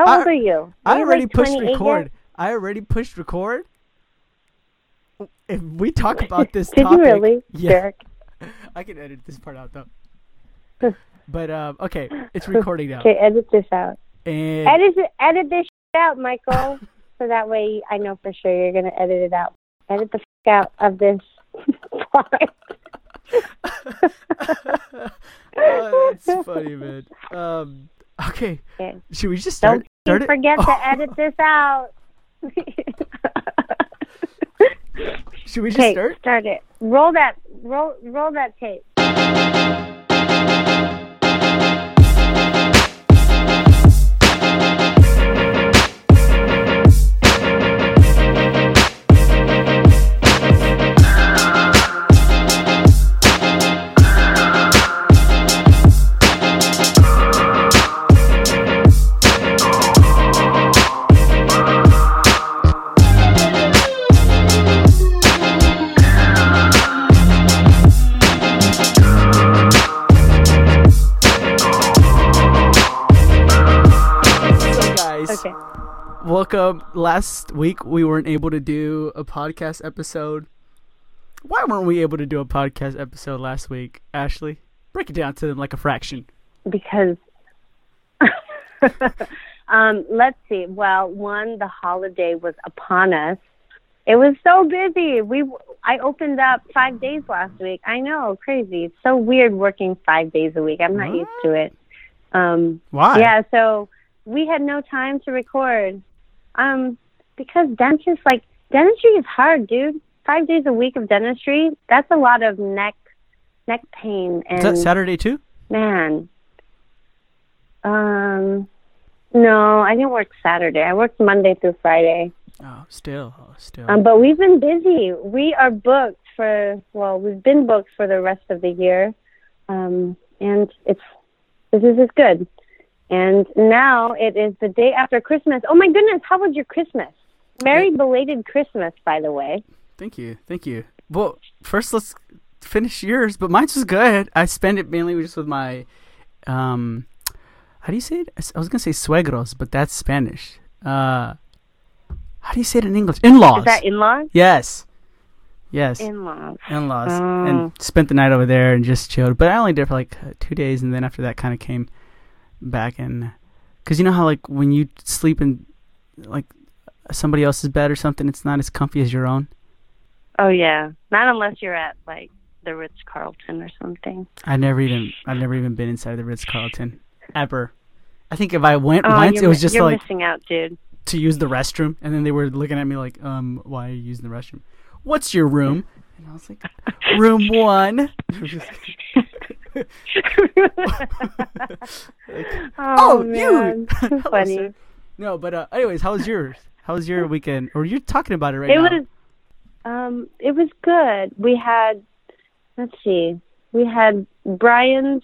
How old are you? I already pushed record. Yet? I already pushed record. If we talk about this topic, you really? Yeah. Derek? I can edit this part out though. But okay, it's recording now. Okay, edit this out. And edit this out, Michael. So that way, I know for sure you're gonna edit it out. Edit the out of this part. Oh, that's funny, man. Okay. Should we just start? Don't forget to edit this out. Should we just start? Start it. Roll that. Roll that tape. Welcome. Last week we weren't able to do a podcast episode. Why weren't we able to do a podcast episode last week, Ashley? Break it down to them like a fraction. Because, let's see. Well, one, the holiday was upon us. It was so busy. I opened up 5 days last week. I know, crazy. It's so weird working 5 days a week. I'm not used to it. Why? Yeah, so we had no time to record. Because dentistry is hard, dude. 5 days a week of dentistry, that's a lot of neck pain. And, is that Saturday too? Man. No, I didn't work Saturday. I worked Monday through Friday. Oh, still. But we've been busy. We are booked we've been booked for the rest of the year. And this is good. And now it is the day after Christmas. Oh, my goodness. How was your Christmas? Merry belated Christmas, by the way. Thank you. Well, first, let's finish yours, but mine was good. I spent it mainly just with my, how do you say it? I was going to say suegros, but that's Spanish. How do you say it in English? In-laws. Is that in-laws? Yes. In-laws. Oh. And spent the night over there and just chilled. But I only did for 2 days, and then after that kind of came back in, because you know how when you sleep in somebody else's bed or something, it's not as comfy as your own. Oh yeah, not unless you're at the Ritz-Carlton or something. I've never even been inside the Ritz-Carlton ever. I think if I went once, it was just you're missing out, dude. To use the restroom, and then they were looking at me like, why are you using the restroom? What's your room? And I was like, room 1. Oh man, dude. Funny. No, but anyways, how was yours? How was your weekend? Or you're talking about it right now? It was good. We had Brian's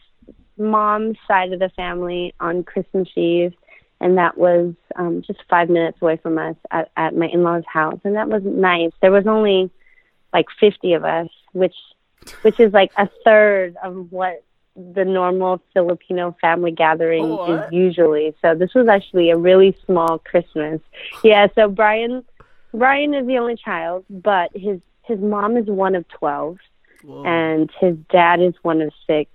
mom's side of the family on Christmas Eve, and that was just 5 minutes away from us at my in-laws' house, and that was nice. There was only 50 of us, which is a third of what the normal Filipino family gathering is usually. So this was actually a really small Christmas. Yeah, so Brian is the only child, but his mom is one of 12. Whoa. And his dad is one of 6.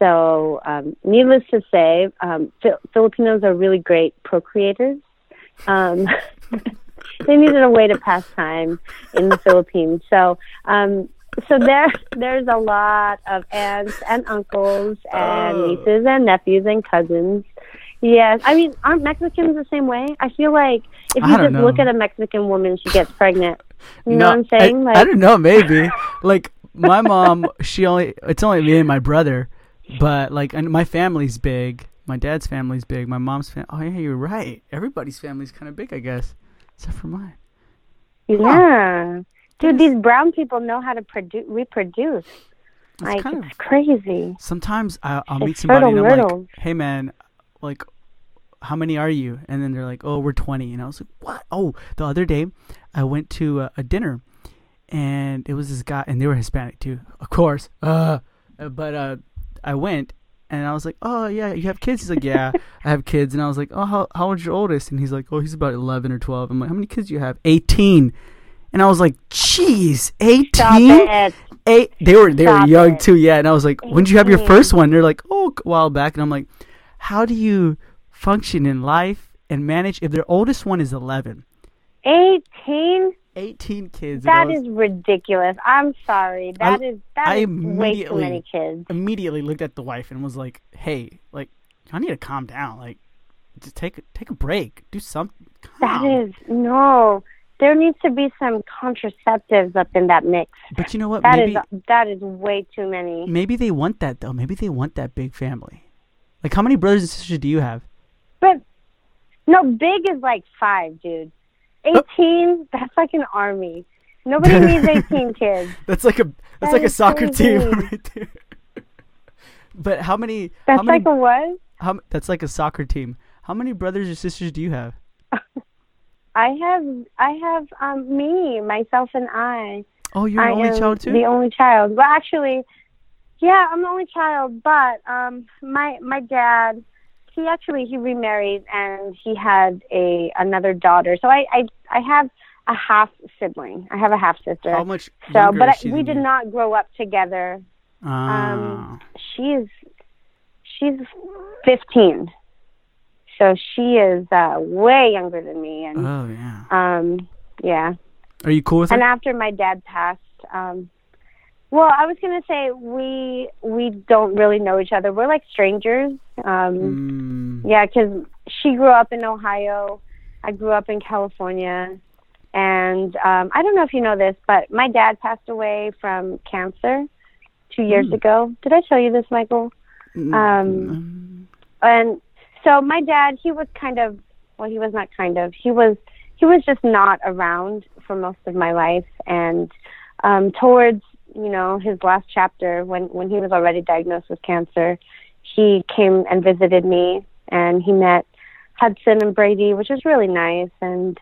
So needless to say, Filipinos are really great procreators. They needed a way to pass time in the Philippines. So there's a lot of aunts and uncles and nieces and nephews and cousins. Yes. I mean, aren't Mexicans the same way? I feel like if you just look at a Mexican woman, she gets pregnant. You know what I'm saying? I don't know, maybe. My mom, it's only me and my brother, but and my family's big. My dad's family's big. My mom's family. Oh, yeah, you're right. Everybody's family's kind of big, I guess. Except for mine. Yeah. Dude, these brown people know how to reproduce. It's crazy. Sometimes I'll meet somebody and I'm like, hey, man, how many are you? And then they're like, oh, we're 20. And I was like, what? Oh, the other day I went to a dinner and it was this guy, and they were Hispanic too, of course. But I went And I was like, oh, yeah, you have kids? He's like, yeah, I have kids. And I was like, oh, how old's your oldest? And he's like, oh, he's about 11 or 12. I'm like, how many kids do you have? 18. And I was like, jeez, 18? Stop it. They were young, too, yeah. And I was like, 18. When did you have your first one? They're like, oh, a while back. And I'm like, how do you function in life and manage if their oldest one is 11? 18? 18 kids. That is ridiculous. I'm sorry. That is way too many kids. Immediately looked at the wife and was like, "Hey, like, I need to calm down. Like, just take a break. Do something." No. There needs to be some contraceptives up in that mix. But you know what? That is way too many. Maybe they want that though. Maybe they want that big family. Like, how many brothers and sisters do you have? But no, big is like 5, dude. 18, that's like an army. Nobody needs 18 kids. That's like a soccer team right there. But how many? How many, a what? That's like a soccer team. How many brothers or sisters do you have? I have me, myself, and I. Oh, you're the only child too? The only child. Well, actually, yeah, I'm the only child. But my dad. He actually, he remarried and he had another daughter. So I have a half sibling. I have a half sister. How much younger is she? But we did not grow up together. She's 15. So she is way younger than me. And, oh, yeah. Yeah. Are you cool with her? And after my dad passed, well, I was going to say we don't really know each other. We're like strangers. Yeah, because she grew up in Ohio. I grew up in California. And I don't know if you know this, but my dad passed away from cancer 2 years ago. Did I tell you this, Michael? And so my dad, he was just not around for most of my life. And towards his last chapter, when he was already diagnosed with cancer, he came and visited me, and he met Hudson and Brady, which was really nice. And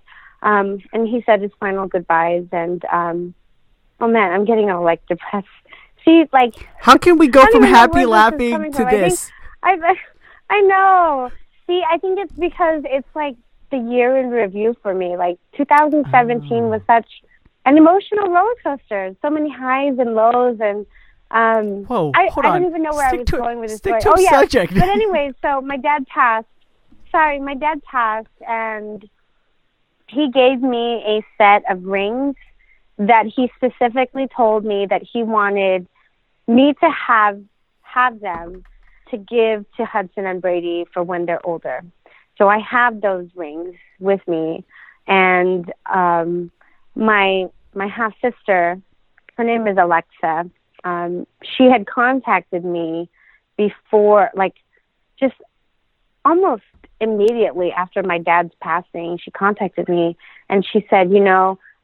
he said his final goodbyes. And oh man, I'm getting all like depressed. See, like, how can we go from happy laughing to this? I know. See, I think it's because it's like the year in review for me. Like 2017 was such an emotional roller coaster. So many highs and lows, and I don't even know where I was going with this story. Subject. But anyway, so my dad passed. Sorry, my dad passed, and he gave me a set of rings that he specifically told me that he wanted me to have them to give to Hudson and Brady for when they're older. So I have those rings with me, and my half sister, her name is Alexa. She had contacted me before, like, just almost immediately after my dad's passing. She contacted me and she said,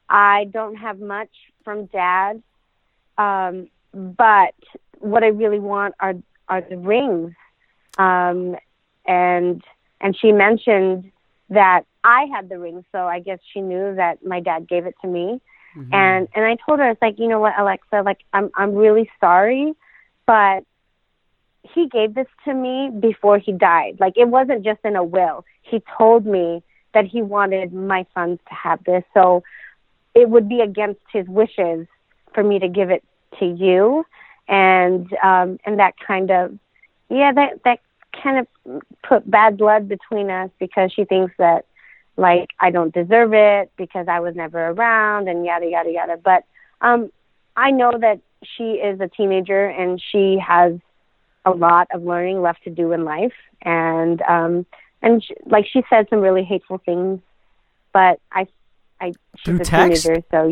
I don't have much from Dad, but what I really want are the rings. And she mentioned that I had the ring, so I guess she knew that my dad gave it to me. Mm-hmm. And I told her, I was like, you know what, Alexa, like, I'm really sorry, but he gave this to me before he died. Like, it wasn't just in a will. He told me that he wanted my sons to have this, so it would be against his wishes for me to give it to you. And that kind of, yeah, that kind of put bad blood between us, because she thinks that, like, I don't deserve it because I was never around and yada, yada, yada. But I know that she is a teenager and she has a lot of learning left to do in life. And she, like, she said some really hateful things, but she's a teenager. So,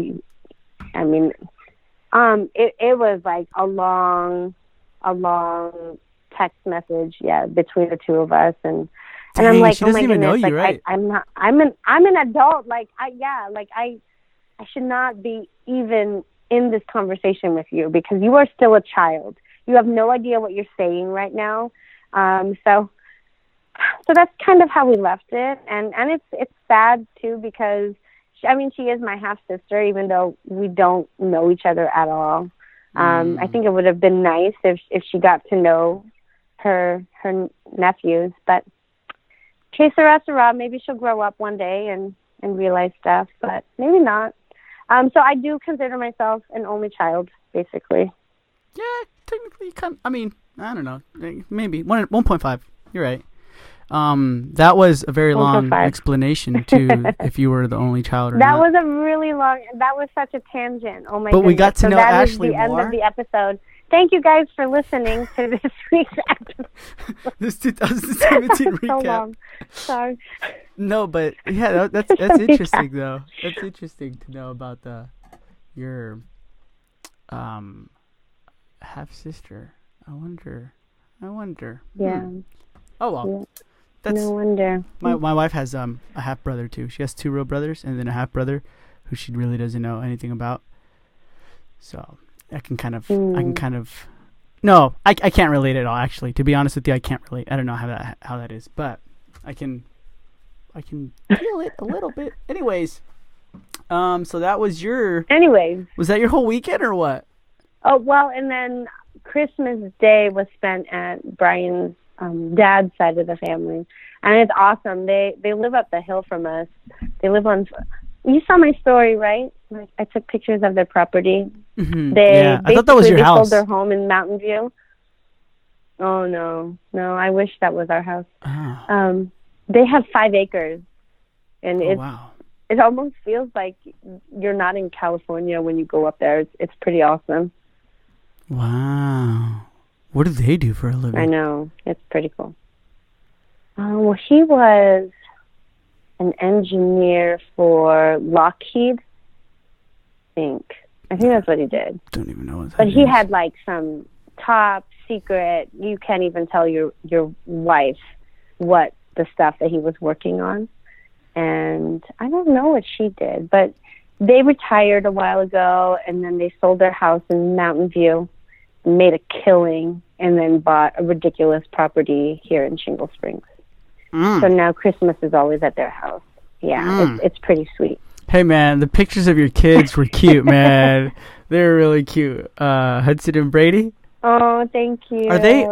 it was like a long text message, yeah, between the two of us. And I'm like, oh my goodness, like, right? I'm an adult. Like, I should not be even in this conversation with you, because you are still a child. You have no idea what you're saying right now. So that's kind of how we left it. And it's sad too, because she is my half sister, even though we don't know each other at all. I think it would have been nice if she got to know her nephews. But que sera, sera, maybe she'll grow up one day and realize stuff, but maybe not. So I do consider myself an only child, basically. Yeah, technically, I mean, I don't know. Maybe 1.5. You're right. That was a very long explanation to if you were the only child or not. That was a really long. That was such a tangent. Oh my! But goodness. We got to know Ashley more. That is the end of the episode. Thank you guys for listening to this week's episode. This 2017 recap. So long. Sorry. No, but yeah, that's interesting though. That's interesting to know about your half sister. I wonder. Yeah. Oh well. Yeah. That's no wonder. My wife has a half brother too. She has two real brothers and then a half brother who she really doesn't know anything about. So I can't relate at all, actually. To be honest with you, I can't relate. I don't know how that is, but I can feel it a little bit. Anyways, so that was your... Anyways. Was that your whole weekend or what? Oh, well, and then Christmas Day was spent at Brian's dad's side of the family. And it's awesome. They live up the hill from us. They live on... You saw my story, right? Like, I took pictures of their property. Mm-hmm. I thought that was your house. They sold their home in Mountain View. Oh, no. No, I wish that was our house. Oh. They have 5 acres. And It almost feels like you're not in California when you go up there. It's pretty awesome. Wow. What do they do for a living? I know. It's pretty cool. Well, he was an engineer for Lockheed, I think that's what he did. Don't even know what that is. But he had like some top secret, you can't even tell your wife what the stuff that he was working on. And I don't know what she did, but they retired a while ago and then they sold their house in Mountain View, made a killing, and then bought a ridiculous property here in Shingle Springs. Mm. So now Christmas is always at their house. Yeah, it's pretty sweet. Hey, man, the pictures of your kids were cute, man. They're really cute. Hudson and Brady. Oh, thank you. Are they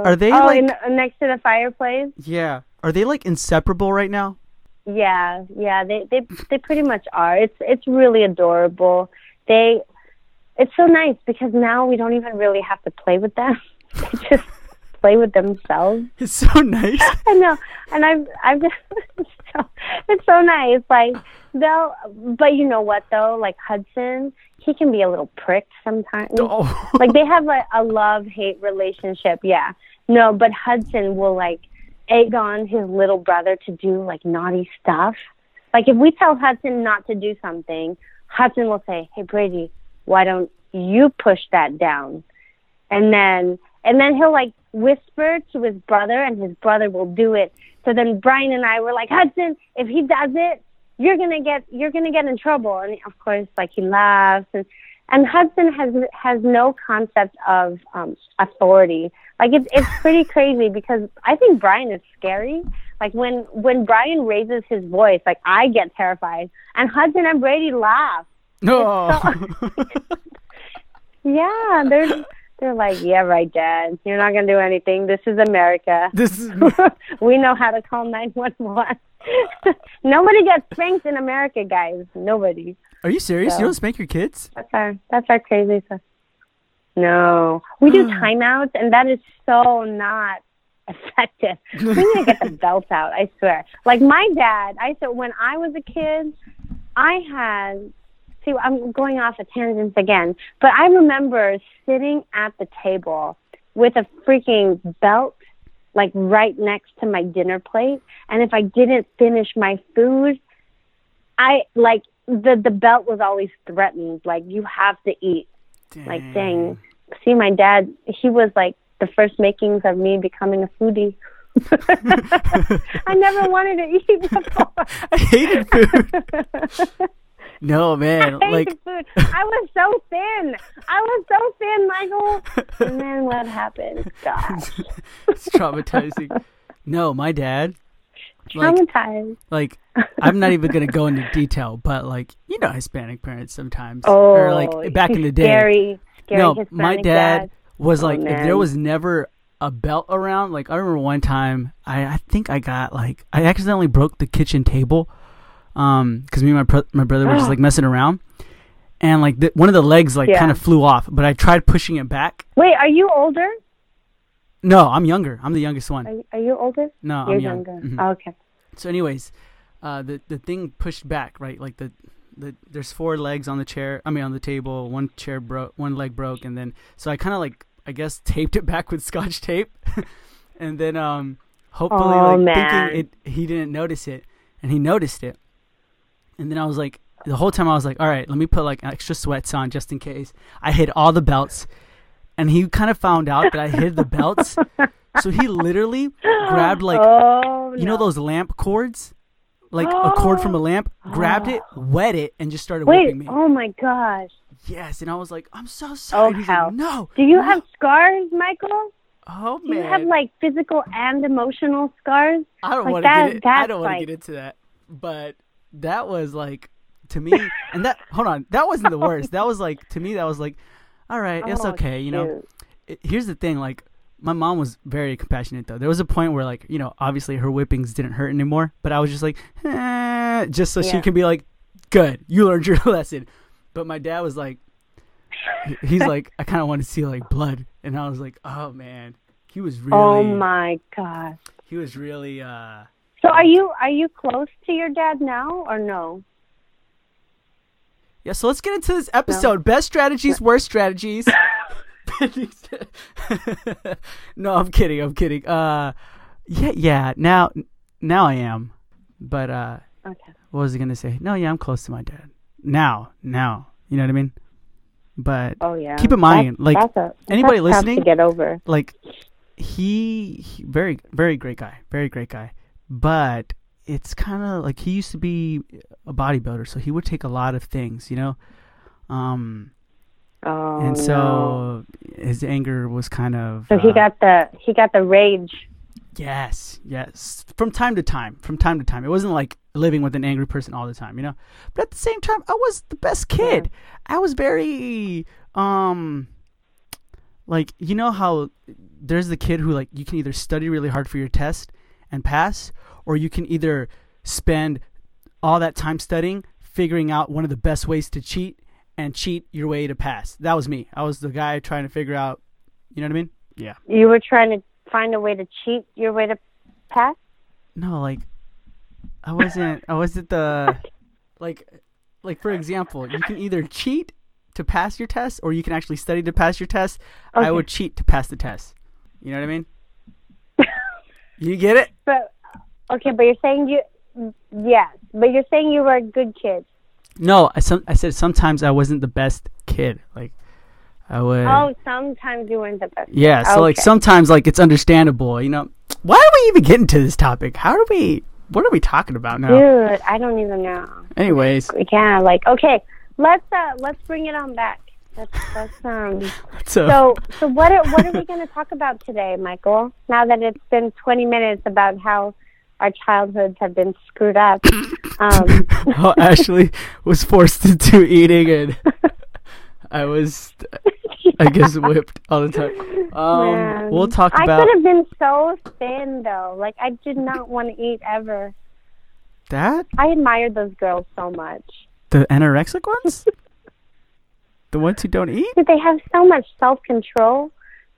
next to the fireplace? Yeah. Are they like inseparable right now? Yeah. They pretty much are. It's really adorable. It's so nice because now we don't even really have to play with them. They just play with themselves. It's so nice. I know, and I'm just it's so nice. Like but you know what though? Like Hudson, he can be a little prick sometimes. Oh. Like they have a love-hate relationship. Yeah, no, but Hudson will like egg on his little brother to do like naughty stuff. Like if we tell Hudson not to do something, Hudson will say, "Hey Brady, why don't you push that down?" And then he'll like whisper to his brother, and his brother will do it. So then Brian and I were like, Hudson, if he does it, you're gonna get in trouble. And of course, like he laughs, and Hudson has no concept of authority. Like it's pretty crazy because I think Brian is scary. Like when Brian raises his voice, like I get terrified, and Hudson and Brady laugh. No. Yeah, They're like, yeah, right, Dad. You're not going to do anything. This is America. We know how to call 911. Nobody gets spanked in America, guys. Nobody. Are you serious? So, you don't spank your kids? That's our crazy stuff. No. We do timeouts, and that is so not effective. We need to get the belt out, I swear. Like my dad, I said when I was a kid, I had... See, I'm going off at tangents again, but I remember sitting at the table with a freaking belt, like right next to my dinner plate. And if I didn't finish my food, I like the belt was always threatened. Like you have to eat. Dang. Like dang. See, my dad, he was like the first makings of me becoming a foodie. I never wanted to eat before. I hated food. No, man. I hated food. I was so thin, Michael. And then what happened? Gosh. It's traumatizing. No, my dad. Traumatized. Like, I'm not even going to go into detail, but, like, you know Hispanic parents sometimes. Oh, or, like, back in the day. Scary Hispanic dad was, like, if there was never a belt around. Like, I remember one time, I think I got, like, I accidentally broke the kitchen table because me and my brother were just, like, messing around. And, like, one of the legs, like, kind of flew off, but I tried pushing it back. Wait, are you older? No, I'm younger. I'm the youngest one. Are you older? No, I'm younger. Mm-hmm. Oh, okay. So, anyways, the thing pushed back, right? Like, there's four legs on the chair. I mean, on the table. One chair broke. One leg broke, and then so I kind of like I guess taped it back with Scotch tape, and then hopefully he didn't notice it, and he noticed it, and then I was like the whole time I was like, all right, let me put like extra sweats on just in case. I hid all the belts, and he kind of found out that I hid the belts, so he literally grabbed like you know those lamp cords. Like a cord from a lamp, grabbed it, wet it, and just started whipping me. Oh my gosh! Yes, and I was like, "I'm so sorry." Oh hell, like, no! Do you have scars, Michael? Oh man! Do you have like physical and emotional scars? I don't like, want to get it. I don't want to get into that. But that was like to me, and that hold on, that wasn't the worst. That was like to me, that was like, all right, it's okay, you know. Here's the thing, like. My mom was very compassionate, though. There was a point where, like, you know, obviously her whippings didn't hurt anymore, but I was just like, eh, just so she can be like, good, you learned your lesson. But my dad was like, he's like, I kind of want to see, like, blood. And I was like, oh, man. He was really. Oh, my gosh. He was really. So are you close to your dad now or no? Yeah, so let's get into this episode. No. Best strategies, worst strategies. No, I'm kidding. Yeah. Now I am, but okay. What was I gonna say? No, yeah, I'm close to my dad now. You know what I mean? But keep in mind, anybody listening, to get over. Like he very, very great guy, But it's kind of like he used to be a bodybuilder, so he would take a lot of things, you know. Oh, and so his anger was kind of. So he got the rage. Yes. From time to time, it wasn't like living with an angry person all the time, you know. But at the same time, I was the best kid. Yeah. I was very, like you know how there's the kid who like you can either study really hard for your test and pass, or you can either spend all that time studying, figuring out one of the best ways to cheat. And cheat your way to pass. That was me. I was the guy trying to figure out, you know what I mean? Yeah. You were trying to find a way to cheat your way to pass? No, like, I wasn't the, like for example, you can either cheat to pass your test or you can actually study to pass your test. Okay. I would cheat to pass the test. You know what I mean? You get it? But, okay, but you're saying you were a good kid. No, I said sometimes I wasn't the best kid. Like, I would. Oh, sometimes you weren't the best. Yeah, so okay. Like sometimes like it's understandable, you know. Why are we even getting to this topic? What are we talking about now? Dude, I don't even know. Anyways, yeah, like okay, let's bring it on back. That's So what are we gonna talk about today, Michael? Now that it's been 20 minutes about how our childhoods have been screwed up. Well, Ashley was forced into eating, and I was, I guess, whipped all the time. We'll talk about. I could have been so thin, though. Like, I did not want to eat ever. That? I admired those girls so much. The anorexic ones? The ones who don't eat? But they have so much self-control.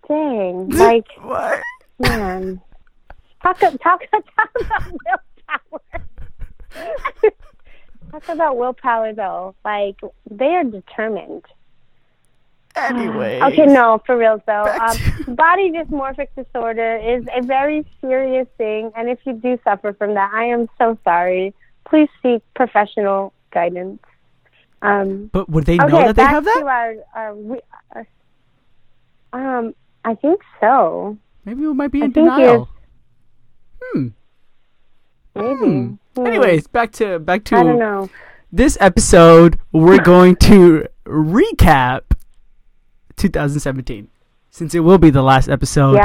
Dang. Like, what? Man. Talk about willpower. Talk about willpower, though. Like, they are determined. Anyway. Okay, no, for real, though. Body dysmorphic disorder is a very serious thing, and if you do suffer from that, I am so sorry. Please seek professional guidance. But would they know that they have that? I think so. Maybe we might be in denial. Maybe. Anyways, back to I don't know. This episode, we're going to recap 2017, since it will be the last episode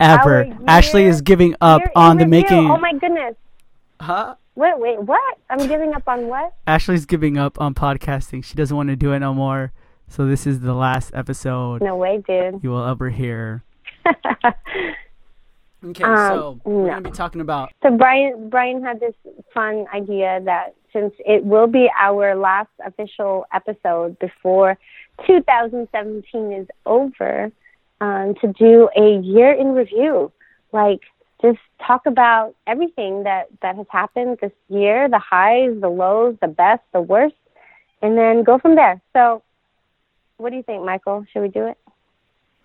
ever. Ashley is giving up on the making. Oh my goodness! Huh? Wait, what? I'm giving up on what? Ashley's giving up on podcasting. She doesn't want to do it no more. So this is the last episode. No way, dude. You will ever hear. Okay, so we're going to be talking about... So Brian had this fun idea that since it will be our last official episode before 2017 is over, to do a year in review. Like, just talk about everything that has happened this year, the highs, the lows, the best, the worst, and then go from there. So what do you think, Michael? Should we do it?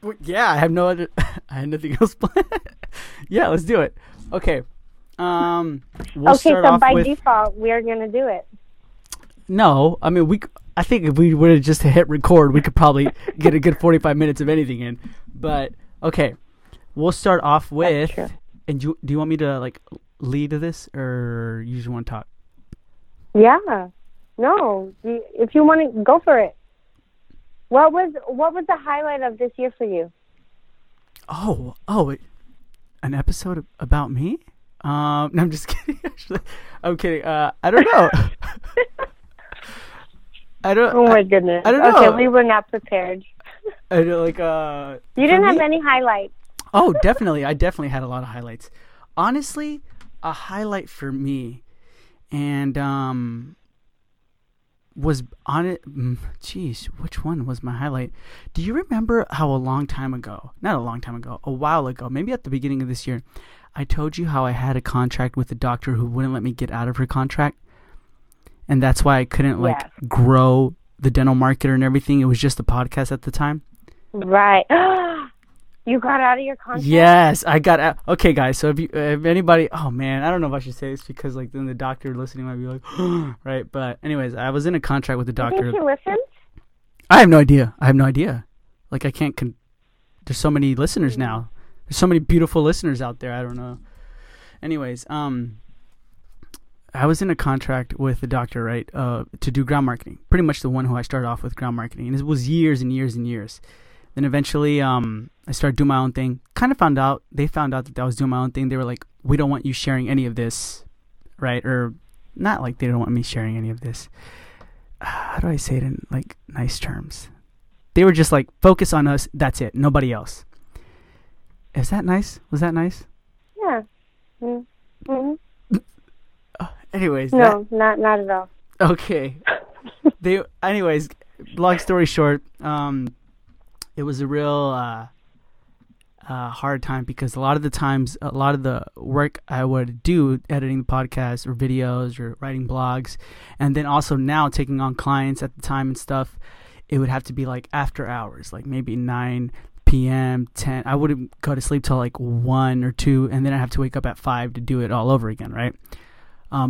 Well, yeah, I had nothing else planned. Yeah, let's do it. Okay. Start off by default, we're going to do it. No, I mean, I think if we would have just hit record, we could probably get a good 45 minutes of anything in. But, okay, we'll start off with, and do you want me to, like, lead this, or you just want to talk? Yeah. No, if you want to, go for it. What was the highlight of this year for you? An episode about me? No, I'm just kidding. Actually, I'm kidding. I don't know. Oh my goodness. I don't know. Okay, we were not prepared. I know, like. You didn't have any highlights. Oh, definitely. I definitely had a lot of highlights. Honestly, a highlight for me, and was on it. Jeez, which one was my highlight? Do you remember how a while ago, maybe at the beginning of this year, I told you how I had a contract with a doctor who wouldn't let me get out of her contract, and that's why I couldn't grow the dental market and everything? It was just the podcast at the time, right? You got out of your contract? Yes, I got out. Okay, guys, so if anybody, oh man, I don't know if I should say this because like then the doctor listening might be like, right? But anyways, I was in a contract with the doctor. Did she listen? I have no idea. Like I can't. There's so many listeners now. There's so many beautiful listeners out there. I don't know. Anyways, I was in a contract with the doctor, right, to do ground marketing. Pretty much the one who I started off with ground marketing. And it was years and years and years. Then eventually I started doing my own thing. They found out that I was doing my own thing. They were like, we don't want you sharing any of this, right? Or not like they don't want me sharing any of this. How do I say it in like nice terms? They were just like, focus on us. That's it. Nobody else. Is that nice? Was that nice? Yeah. Mm-hmm. Anyways. No, not at all. Okay. Anyways, long story short, it was a real hard time because a lot of the work I would do, editing the podcast or videos or writing blogs, and then also now taking on clients at the time and stuff, it would have to be like after hours, like maybe 9 p.m. 10. I wouldn't go to sleep till like 1 or 2, and then I have to wake up at 5 to do it all over again, right?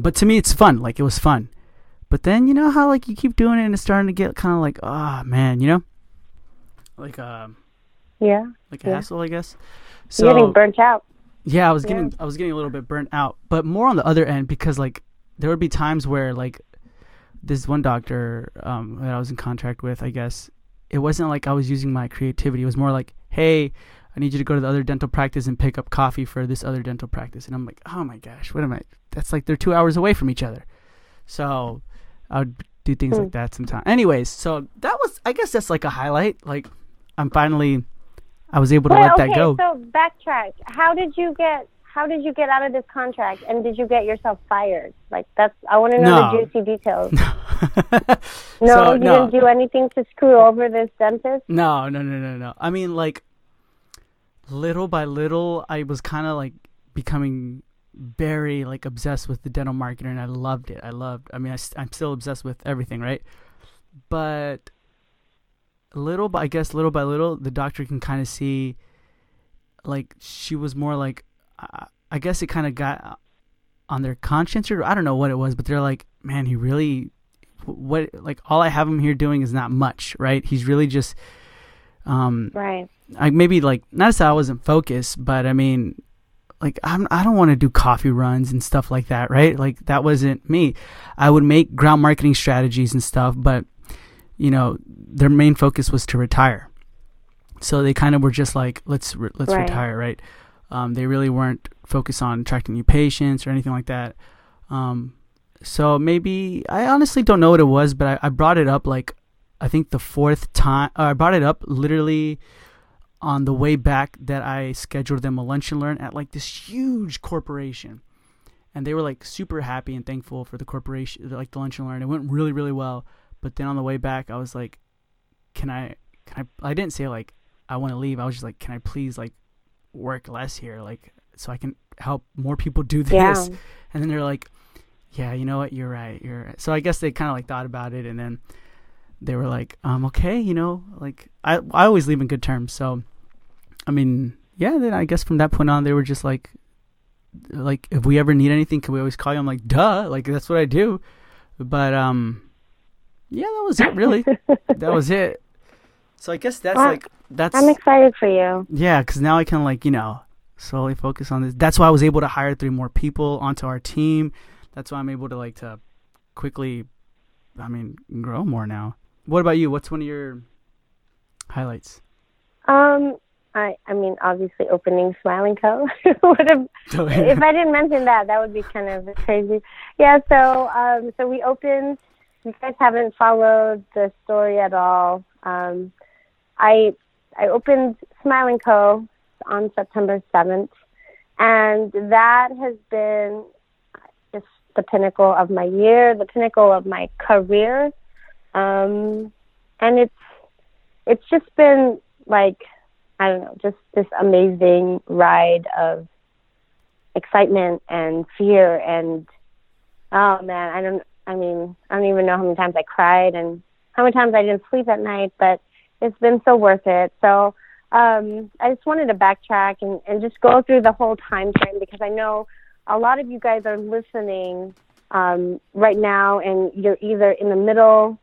But to me, it's fun. Like it was fun, but then you know how like you keep doing it and it's starting to get kind of like, oh man, you know, like a hassle, I guess. So you're getting burnt out. Yeah, I was getting a little bit burnt out, but more on the other end because like there would be times where like this one doctor that I was in contract with, I guess. It wasn't like I was using my creativity. It was more like, hey, I need you to go to the other dental practice and pick up coffee for this other dental practice. And I'm like, oh my gosh, what am I? That's like they're 2 hours away from each other. So I would do things like that sometimes. Anyways, so that was, I guess that's like a highlight. Like I was able to that go. So backtrack. How did you get out of this contract? And did you get yourself fired? Like I want to know the juicy details. You didn't do anything to screw over this dentist? No. I mean, like, little by little, I was kind of, like, becoming very, like, obsessed with the dental market, and I loved it. I'm still obsessed with everything, right? But little by little, the doctor can kind of see, like, she was more like, I guess it kind of got on their conscience, or I don't know what it was, but they're like, man, he really... what, like, all I have him here doing is not much, right? He's really just right, like, maybe like not as I wasn't focused, but I mean, like, I don't want to do coffee runs and stuff like that, right? Like, that wasn't me. I would make ground marketing strategies and stuff, but you know, their main focus was to retire, so they kind of were just like, let's retire, right? They really weren't focused on attracting new patients or anything like that. So maybe, I honestly don't know what it was, but I brought it up like, I think the fourth time, I brought it up literally on the way back that I scheduled them a lunch and learn at like this huge corporation. And they were like super happy and thankful for the corporation, like the lunch and learn. It went really, really well. But then on the way back, I was like, can I didn't say like, I want to leave. I was just like, can I please like work less here? Like, so I can help more people do this. Yeah. And then they're like, yeah, you know what? You're right. You're right. So I guess they kind of like thought about it. And then they were like, okay, you know, like I always leave in good terms. So, I mean, yeah, then I guess from that point on, they were just like if we ever need anything, can we always call you? I'm like, duh, like that's what I do. But yeah, that was it really. That was it. So I guess that's I'm excited for you. Yeah, because now I can like, you know, solely focus on this. That's why I was able to hire 3 more people onto our team. That's why I'm able to like to quickly, I mean, grow more now. What about you? What's one of your highlights? I mean, obviously opening Smile & Co. If I didn't mention that, that would be kind of crazy. Yeah, so we opened. You guys haven't followed the story at all. I opened Smile & Co. on September 7th, and that has been just the pinnacle of my year, the pinnacle of my career. And it's just been like, I don't know, just this amazing ride of excitement and fear and, oh man, I don't even know how many times I cried and how many times I didn't sleep at night, but it's been so worth it. So I just wanted to backtrack and just go through the whole time frame, because I know a lot of you guys are listening right now, and you're either in the middle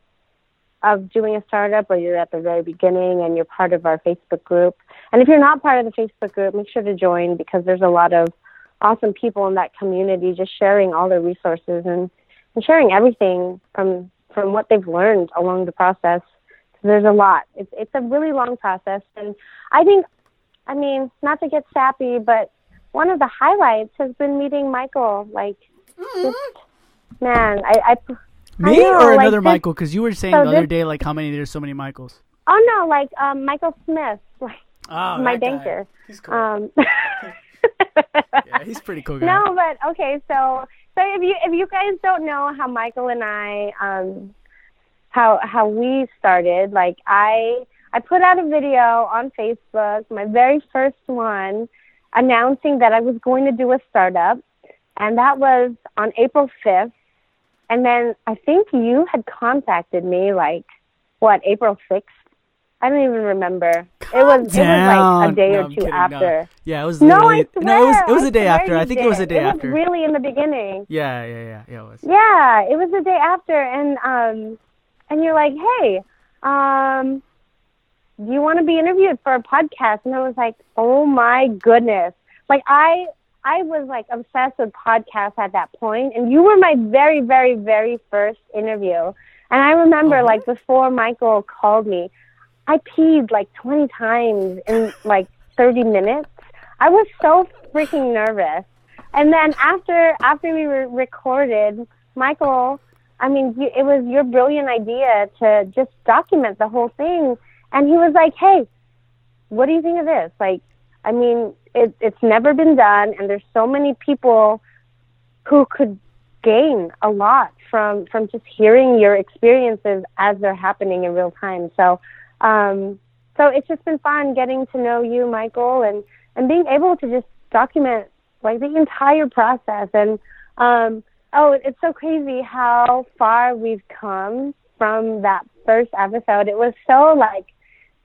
of doing a startup or you're at the very beginning and you're part of our Facebook group. And if you're not part of the Facebook group, make sure to join, because there's a lot of awesome people in that community just sharing all their resources and sharing everything from what they've learned along the process. So there's a lot. It's a really long process. And I think, I mean, not to get sappy, but one of the highlights has been meeting Michael. Like, another Michael? Because you were saying the other day, like, how many, there's so many Michaels. Oh, no, like, Michael Smith, like, my banker. He's cool. Yeah, he's pretty cool guy. No, but, okay, so if you guys don't know how Michael and I, how we started, like, I put out a video on Facebook, my very first one, announcing that I was going to do a startup, and that was on April 5th. And then I think you had contacted me like, what, April 6th? I don't even remember. It was like a day after. No. Yeah, it was. It was a day after. I think it was a day after. It was really in the beginning. Yeah, it was. Yeah, it was a day after, and you're like, hey, do you want to be interviewed for a podcast? And I was like, oh my goodness, like I was like obsessed with podcasts at that point, and you were my very, very, very first interview. And I remember like before Michael called me, I peed like 20 times in like 30 minutes. I was so freaking nervous. And then after we were recorded, Michael, I mean, it was your brilliant idea to just document the whole thing. And he was like, hey, what do you think of this? Like, I mean, it's never been done, and there's so many people who could gain a lot from just hearing your experiences as they're happening in real time. So it's just been fun getting to know you, Michael, and being able to just document like the entire process. And it's so crazy how far we've come from that first episode. It was so like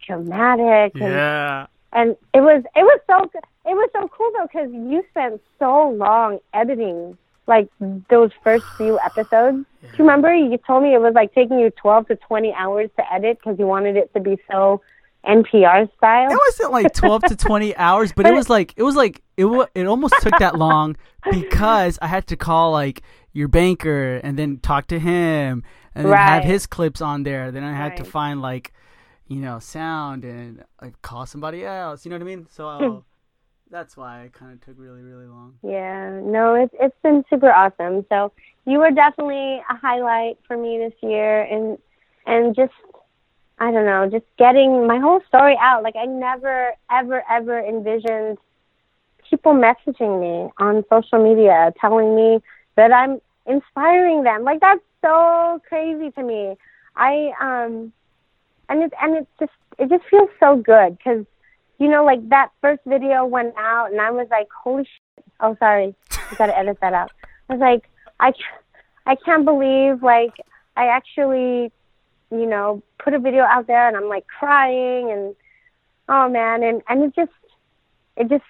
dramatic. Yeah. And it was so good. It was so cool though, because you spent so long editing like those first few episodes. Yeah. Do you remember you told me it was like taking you 12 to 20 hours to edit because you wanted it to be so NPR style? It wasn't like 12 to 20 hours, but it almost took that long because I had to call like your banker and then talk to him and then have his clips on there. Then I had to find like, you know, sound and like call somebody else. You know what I mean? So that's why it kind of took really, really long. Yeah, no, it's been super awesome. So you were definitely a highlight for me this year, and just I don't know, just getting my whole story out. Like, I never, ever, ever envisioned people messaging me on social media telling me that I'm inspiring them. Like, that's so crazy to me. It just feels so good because, you know, like, that first video went out and I was like, holy shit. Oh, sorry. You got to edit that out. I was like, I can't believe, like, I actually, you know, put a video out there and I'm like crying and, oh man. And it just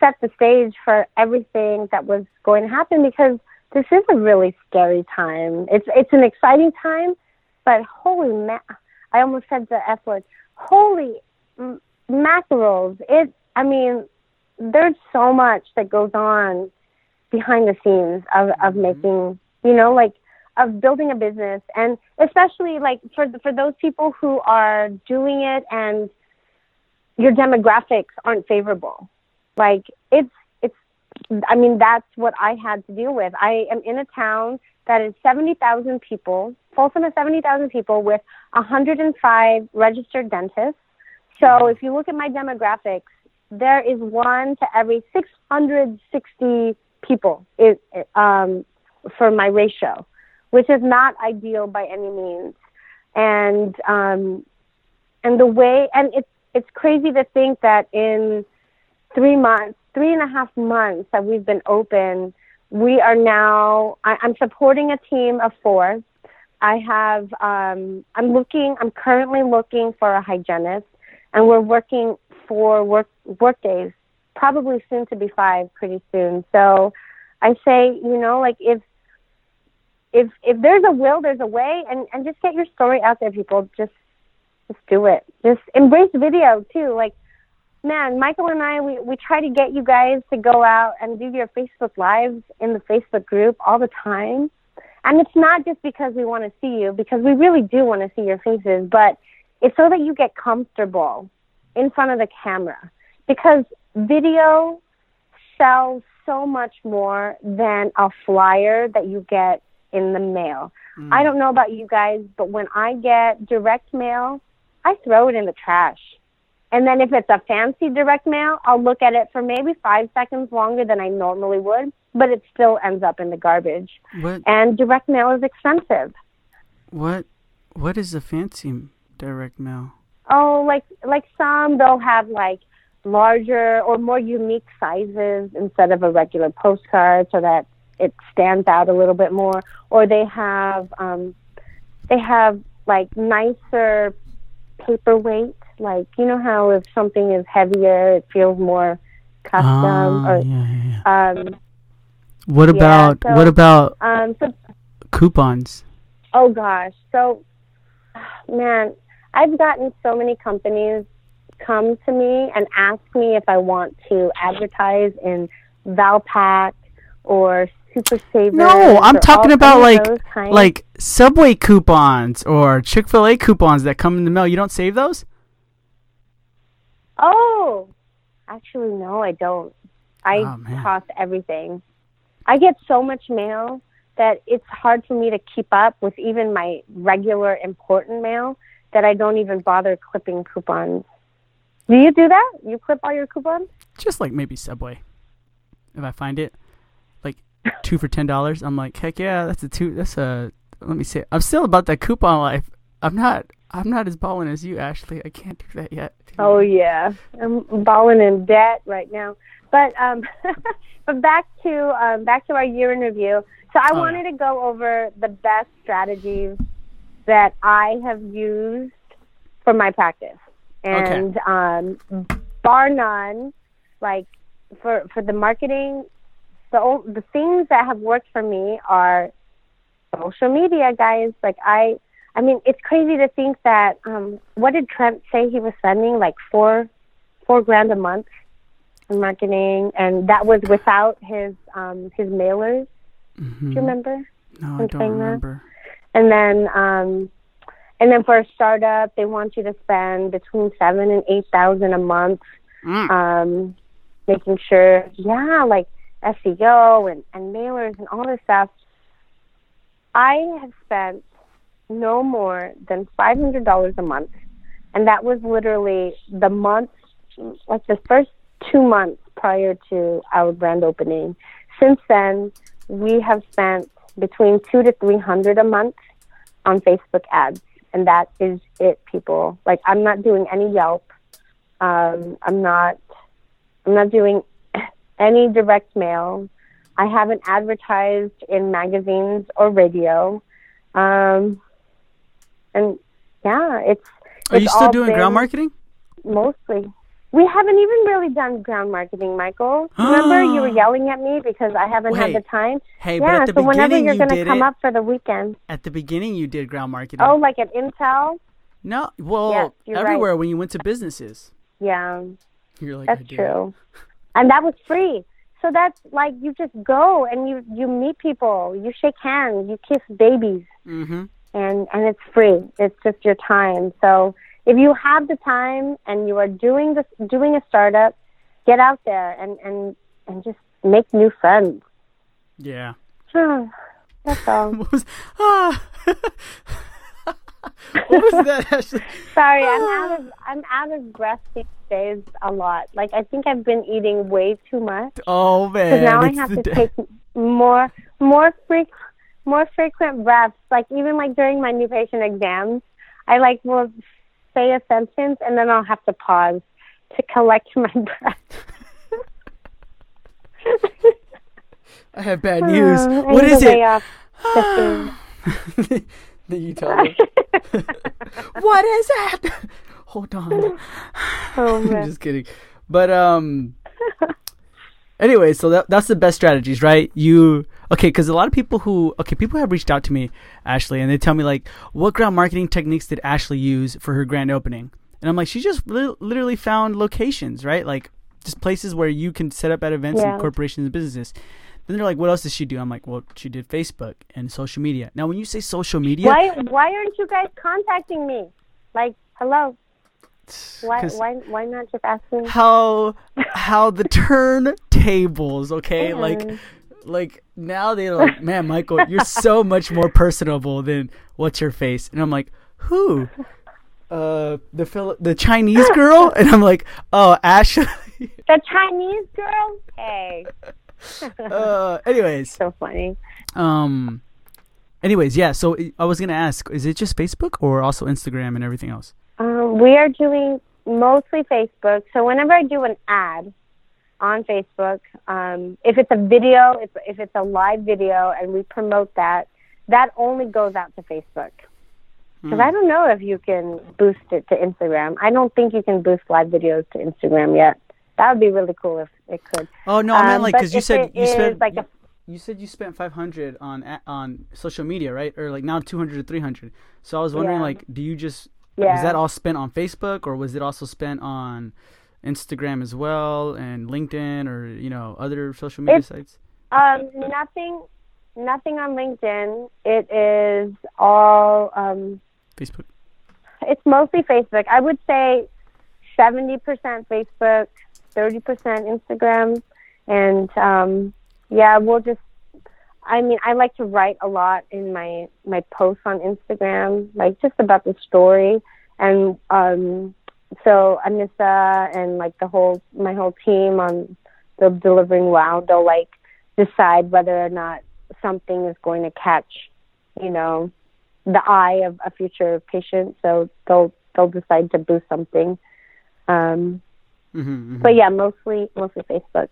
set the stage for everything that was going to happen because this is a really scary time. It's an exciting time, but holy I almost said the F word. Holy mackerels. I mean, there's so much that goes on behind the scenes of making, you know, like, of building a business, and especially like for those people who are doing it and your demographics aren't favorable. Like it's, I mean, that's what I had to deal with. I am in a town that is 70,000 people, Folsom is 70,000 people with 105 registered dentists. So if you look at my demographics, there is one to every 660 people for my ratio, which is not ideal by any means. And the way, and it's crazy to think that in 3.5 months that we've been open, we are now, I'm supporting a team of 4. I'm currently looking for a hygienist, and we're working 4 work days, probably soon to be 5 pretty soon. So I say, you know, like, if there's a will, there's a way, and just get your story out there, people. Just do it. Just embrace video too. Like, man, Michael and I, we try to get you guys to go out and do your Facebook Lives in the Facebook group all the time. And it's not just because we want to see you, because we really do want to see your faces, but it's so that you get comfortable in front of the camera. Because video sells so much more than a flyer that you get in the mail. I don't know about you guys, but when I get direct mail, I throw it in the trash. And then if it's a fancy direct mail, I'll look at it for maybe 5 seconds longer than I normally would, but it still ends up in the garbage. What? And direct mail is expensive. What is a fancy direct mail? Oh, like some, they'll have like larger or more unique sizes instead of a regular postcard so that it stands out a little bit more, or they have like nicer paperweight. Like, you know how if something is heavier, it feels more custom. What about coupons? Oh gosh. So, man, I've gotten so many companies come to me and ask me if I want to advertise in Valpak or Super Savers. No, I'm talking about like Subway coupons or Chick-fil-A coupons that come in the mail. You don't save those? Oh, actually, no, I don't. I toss everything. I get so much mail that it's hard for me to keep up with even my regular important mail that I don't even bother clipping coupons. Do you do that? You clip all your coupons? Just like maybe Subway, if I find it. 2 for $10. I'm like, heck yeah, that's a 2. That's a, let me see. I'm still about that coupon life. I'm not as balling as you, Ashley. I can't do that yet. Oh yeah, I'm balling in debt right now. But but back to our year in review. So I wanted to go over the best strategies that I have used for my practice, and bar none, like for the marketing. The things that have worked for me are social media, guys. Like, I mean, it's crazy to think that, what did Trent say he was spending? Like $4,000 a month in marketing. And that was without his mailers. Mm-hmm. Do you remember? No, I don't remember. That? And then for a startup, they want you to spend between $7,000 and $8,000 a month. Mm. Making sure, like, SEO and mailers and all this stuff. I have spent no more than $500 a month And that was literally the month, like the first 2 months prior to our grand opening. Since then, we have spent between $200 to $300 a month on Facebook ads. And that is it, people. Like, I'm not doing any Yelp. I'm not doing any direct mail. I haven't advertised in magazines or radio. And yeah, it's. Are you still doing ground marketing? Mostly. We haven't even really done ground marketing, Michael. Remember, you were yelling at me because I haven't had the time. Hey, yeah, but at the beginning, whenever you're going to come up for the weekend. At the beginning, you did ground marketing. Oh, like at Intel? No, well, yes, everywhere right. When you went to businesses. Yeah, you're like, that's true. And that was free. So that's like, you just go and you meet people, you shake hands, you kiss babies, and it's free. It's just your time. So if you have the time and you are doing a startup, get out there and just make new friends. Yeah. That's all. What was that, Ashley? Sorry, I'm out of breath these days a lot. Like, I think I've been eating way too much. Oh man! Now I have to take more frequent breaths. Like, even like during my new patient exams, I like will say a sentence and then I'll have to pause to collect my breath. I have bad news. What is it? Then you tell me. What is it? Hold on. I'm just kidding. But anyway, so that's the best strategies, right? Because a lot of people people have reached out to me, Ashley, and they tell me like, what ground marketing techniques did Ashley use for her grand opening? And I'm like, she just literally found locations, right? Like just places where you can set up at events and corporations and businesses. Then they're like, what else did she do? I'm like, well, she did Facebook and social media. Now, when you say social media... Why aren't you guys contacting me? Like, hello. Why not just ask me? How the turntables, okay? Mm. Like now they're like, man, Michael, you're so much more personable than what's your face. And I'm like, who? The Chinese girl? And I'm like, oh, Ashley. The Chinese girl? Hey. Anyways, so funny. Anyways, yeah. So I was gonna ask, is it just Facebook or also Instagram and everything else? We are doing mostly Facebook. So whenever I do an ad on Facebook, if it's a video, if it's a live video, and we promote that only goes out to Facebook. Because I don't know if you can boost it to Instagram. I don't think you can boost live videos to Instagram yet. That would be really cool if it could. Oh no, I meant like because you said you spent $500 on social media, right? Or like now $200 to $300. So I was wondering, like, do you just is that all spent on Facebook, or was it also spent on Instagram as well and LinkedIn, or other social media sites? Nothing on LinkedIn. It is all Facebook. It's mostly Facebook. I would say 70% Facebook. 30% Instagram, and I like to write a lot in my posts on Instagram, like just about the story, and so Anissa and like my whole team on the Delivering Wow, they'll like decide whether or not something is going to catch, the eye of a future patient, so they'll decide to boost something. But yeah, mostly Facebook.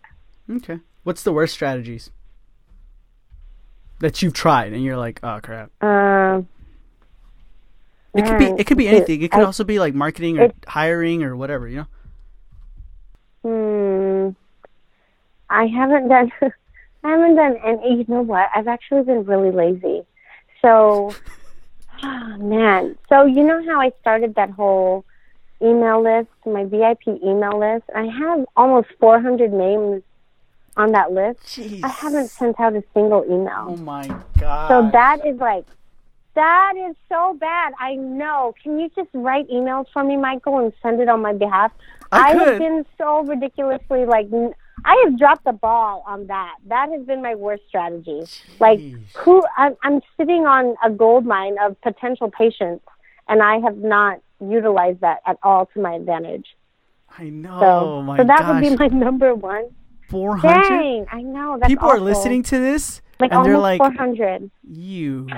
Okay. What's the worst strategies that you've tried and you're like, oh crap? It could be anything. It could also be like marketing or hiring or whatever, I haven't done. And you know what? I've actually been really lazy. So, oh, man. So you know how I started that whole email list, my VIP email list. I have almost 400 names on that list. Jeez. I haven't sent out a single email. Oh my God. So that is so bad. I know. Can you just write emails for me, Michael, and send it on my behalf? I have been so ridiculously I have dropped the ball on that. That has been my worst strategy. Jeez. Like, I'm sitting on a gold mine of potential patients, and I have not utilize that at all to my advantage. I know. So that would be my number one. 400? Dang, I know. That's People awful. Are listening to this, like, and they're like, 400. You.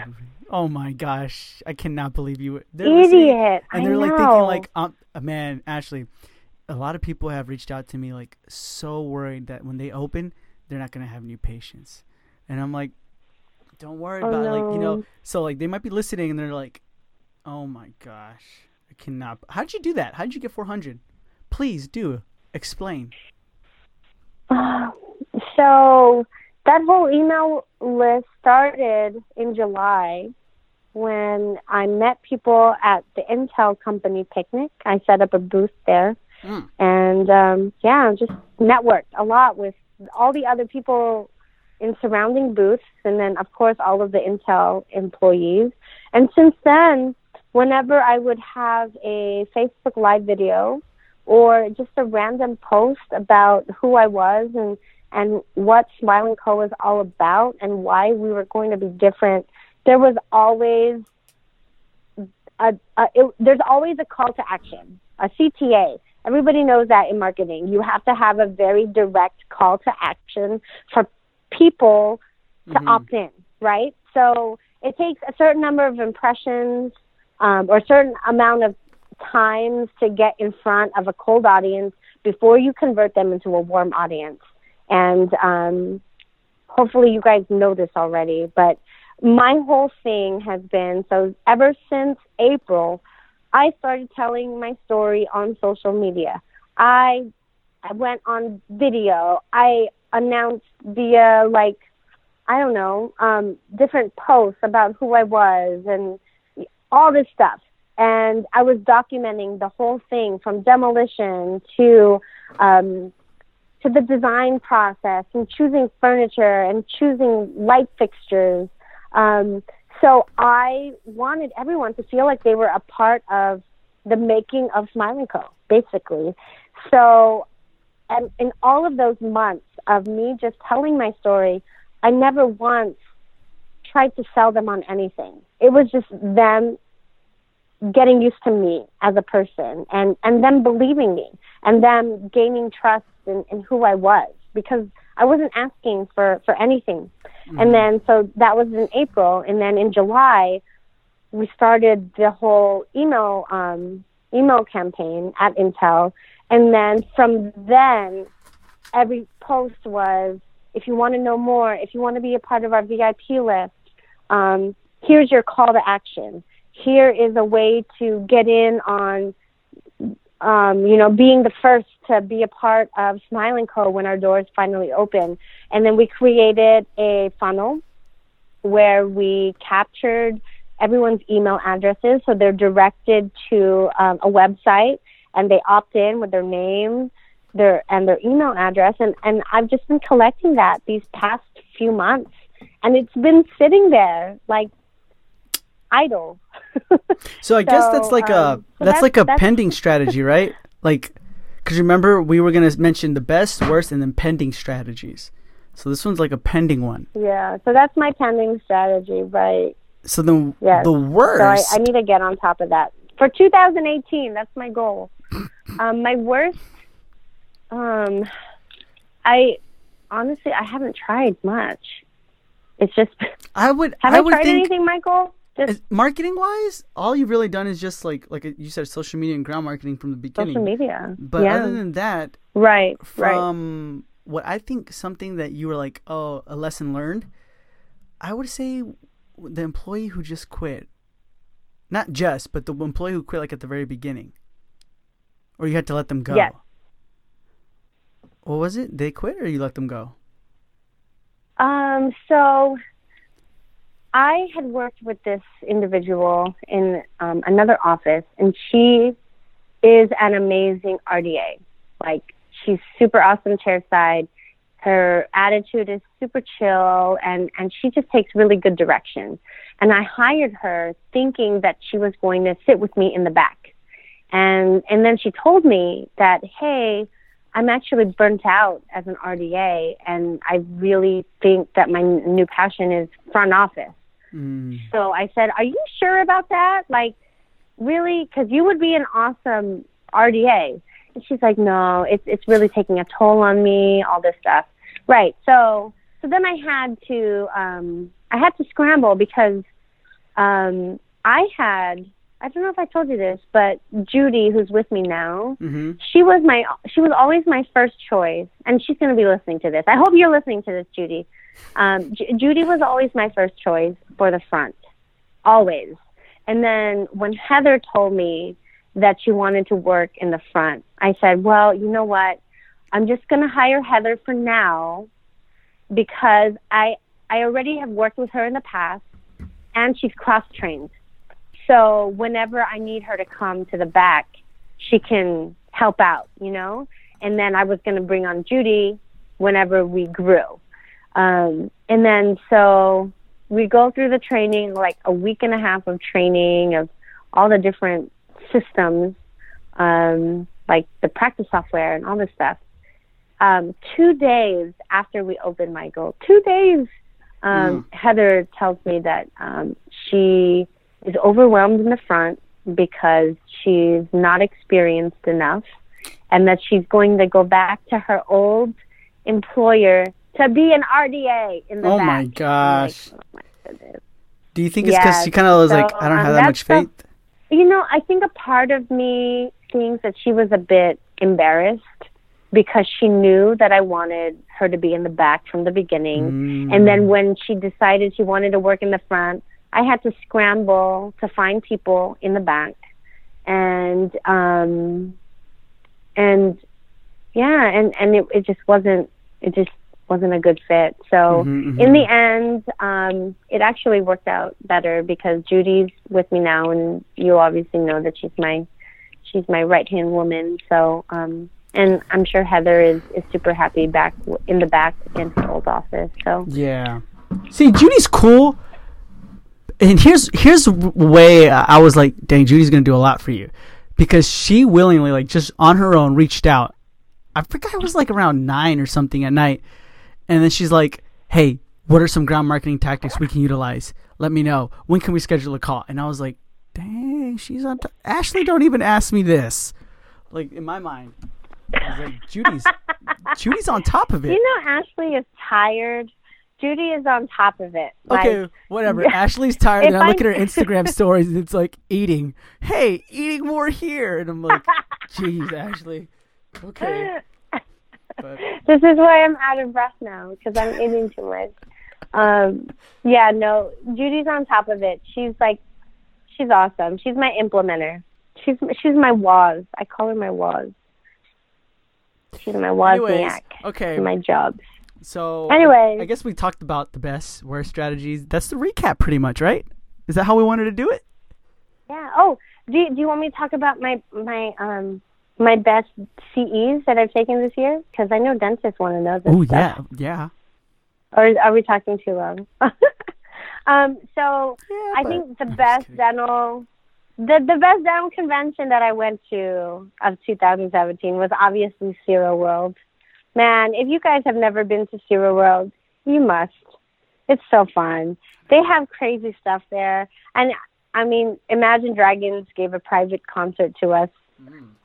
Oh, my gosh. I cannot believe you. Idiot. And they're like thinking, like, man, Ashley, a lot of people have reached out to me, like, so worried that when they open, they're not going to have new patients. And I'm like, don't worry about it. Like, you know, so, like, they might be listening, and they're like, oh, my gosh. I cannot. How did you do that? How did you get 400? Please do explain. So that whole email list started in July when I met people at the Intel company picnic. I set up a booth there. Mm. And, yeah, just networked a lot with all the other people in surrounding booths. And then, of course, all of the Intel employees. And since then, whenever I would have a Facebook Live video or just a random post about who I was and what Smile & Co. was all about and why we were going to be different, there was always there's always a call to action, a CTA. Everybody knows that in marketing. You have to have a very direct call to action for people to opt in, right? So it takes a certain number of impressions or a certain amount of times to get in front of a cold audience before you convert them into a warm audience. And hopefully you guys know this already, but my whole thing has been, so ever since April, I started telling my story on social media. I went on video. I announced via, like, I don't know, different posts about who I was and all this stuff. And I was documenting the whole thing from demolition to the design process and choosing furniture and choosing light fixtures. So I wanted everyone to feel like they were a part of the making of Smile & Co., basically. So and in all of those months of me just telling my story, I never once tried to sell them on anything. It was just them getting used to me as a person and them believing me and them gaining trust in who I was, because I wasn't asking for anything. Mm-hmm. And then, so that was in April. And then in July, we started the whole email campaign at Intel. And then from then, every post was, if you want to know more, if you want to be a part of our VIP list, here's your call to action. Here is a way to get in on, you know, being the first to be a part of Smile & Co. when our doors finally open. And then we created a funnel where we captured everyone's email addresses, so they're directed to a website, and they opt in with their name and their email address. And I've just been collecting that these past few months, and it's been sitting there, like, idle. So I guess that's like a pending strategy, right? Like, because remember we were going to mention the best, worst, and then pending strategies. So this one's like a pending one. Yeah. So that's my pending strategy, right? So then the worst. So I need to get on top of that for 2018. That's my goal. My worst. I honestly haven't tried much. It's just have I tried anything, Michael? Marketing wise, all you've really done is just like you said, social media and ground marketing from the beginning. Social media. But other than that, what I think something that you were like, oh, a lesson learned, I would say the employee who just quit. Not just, but the employee who quit like at the very beginning. Or you had to let them go. Yes. What was it? They quit or you let them go? So I had worked with this individual in another office, and she is an amazing RDA. Like, she's super awesome chairside. Her attitude is super chill, and she just takes really good direction. And I hired her thinking that she was going to sit with me in the back. And then she told me that, hey, I'm actually burnt out as an RDA, and I really think that my new passion is front office. So I said, are you sure about that? Like, really, because you would be an awesome RDA. And she's like, no, it's really taking a toll on me, all this stuff. Right. So then I had to scramble because I don't know if I told you this, but Judy, who's with me now, mm-hmm. she was always my first choice, and she's going to be listening to this. I hope you're listening to this, Judy. Judy was always my first choice for the front, always. And then when Heather told me that she wanted to work in the front, I said, well, you know what? I'm just going to hire Heather for now because I already have worked with her in the past, and she's cross-trained. So whenever I need her to come to the back, she can help out, you know? And then I was going to bring on Judy whenever we grew. And then so we go through the training, like a week and a half of training of all the different systems, like the practice software and all this stuff. 2 days after we opened Michael, 2 days, Heather tells me that she is overwhelmed in the front because she's not experienced enough and that she's going to go back to her old employer to be an RDA in the back. My gosh. Like, oh my. Do you think it's because she kind of was like, I don't have that much faith? You know, I think a part of me thinks that she was a bit embarrassed because she knew that I wanted her to be in the back from the beginning. Mm. And then when she decided she wanted to work in the front, I had to scramble to find people in the back, and it just wasn't a good fit. So in the end, it actually worked out better because Judy's with me now, and you obviously know that she's my right-hand woman. So, and I'm sure Heather is super happy back in the back in her old office. So yeah, see, Judy's cool. And here's the way I was like, dang, Judy's going to do a lot for you. Because she willingly, like just on her own, reached out. I forgot it was like around 9 or something at night. And then she's like, hey, what are some ground marketing tactics we can utilize? Let me know. When can we schedule a call? And I was like, dang, she's on top. Ashley, don't even ask me this. Like in my mind, I was like, Judy's on top of it. You know, Ashley is tired. Judy is on top of it. Okay, like, whatever. Ashley's tired, and I look at her Instagram stories, and it's like eating. Hey, eating more here. And I'm like, geez, Ashley. Okay. But this is why I'm out of breath now, because I'm eating too much. Yeah, no, Judy's on top of it. She's like, she's awesome. She's my implementer. She's my Woz. I call her my Woz. She's my Wozniak. Okay. My job. So anyway, I guess we talked about the best, worst strategies. That's the recap pretty much, right? Is that how we wanted to do it? Yeah. Oh, do you want me to talk about my best CEs that I've taken this year? Because I know dentists want to know this. Oh, yeah, yeah. Or are we talking too long? I think the best dental convention that I went to of 2017 was obviously Zero World. Man, if you guys have never been to Zero World, you must. It's so fun. They have crazy stuff there. And, I mean, Imagine Dragons gave a private concert to us.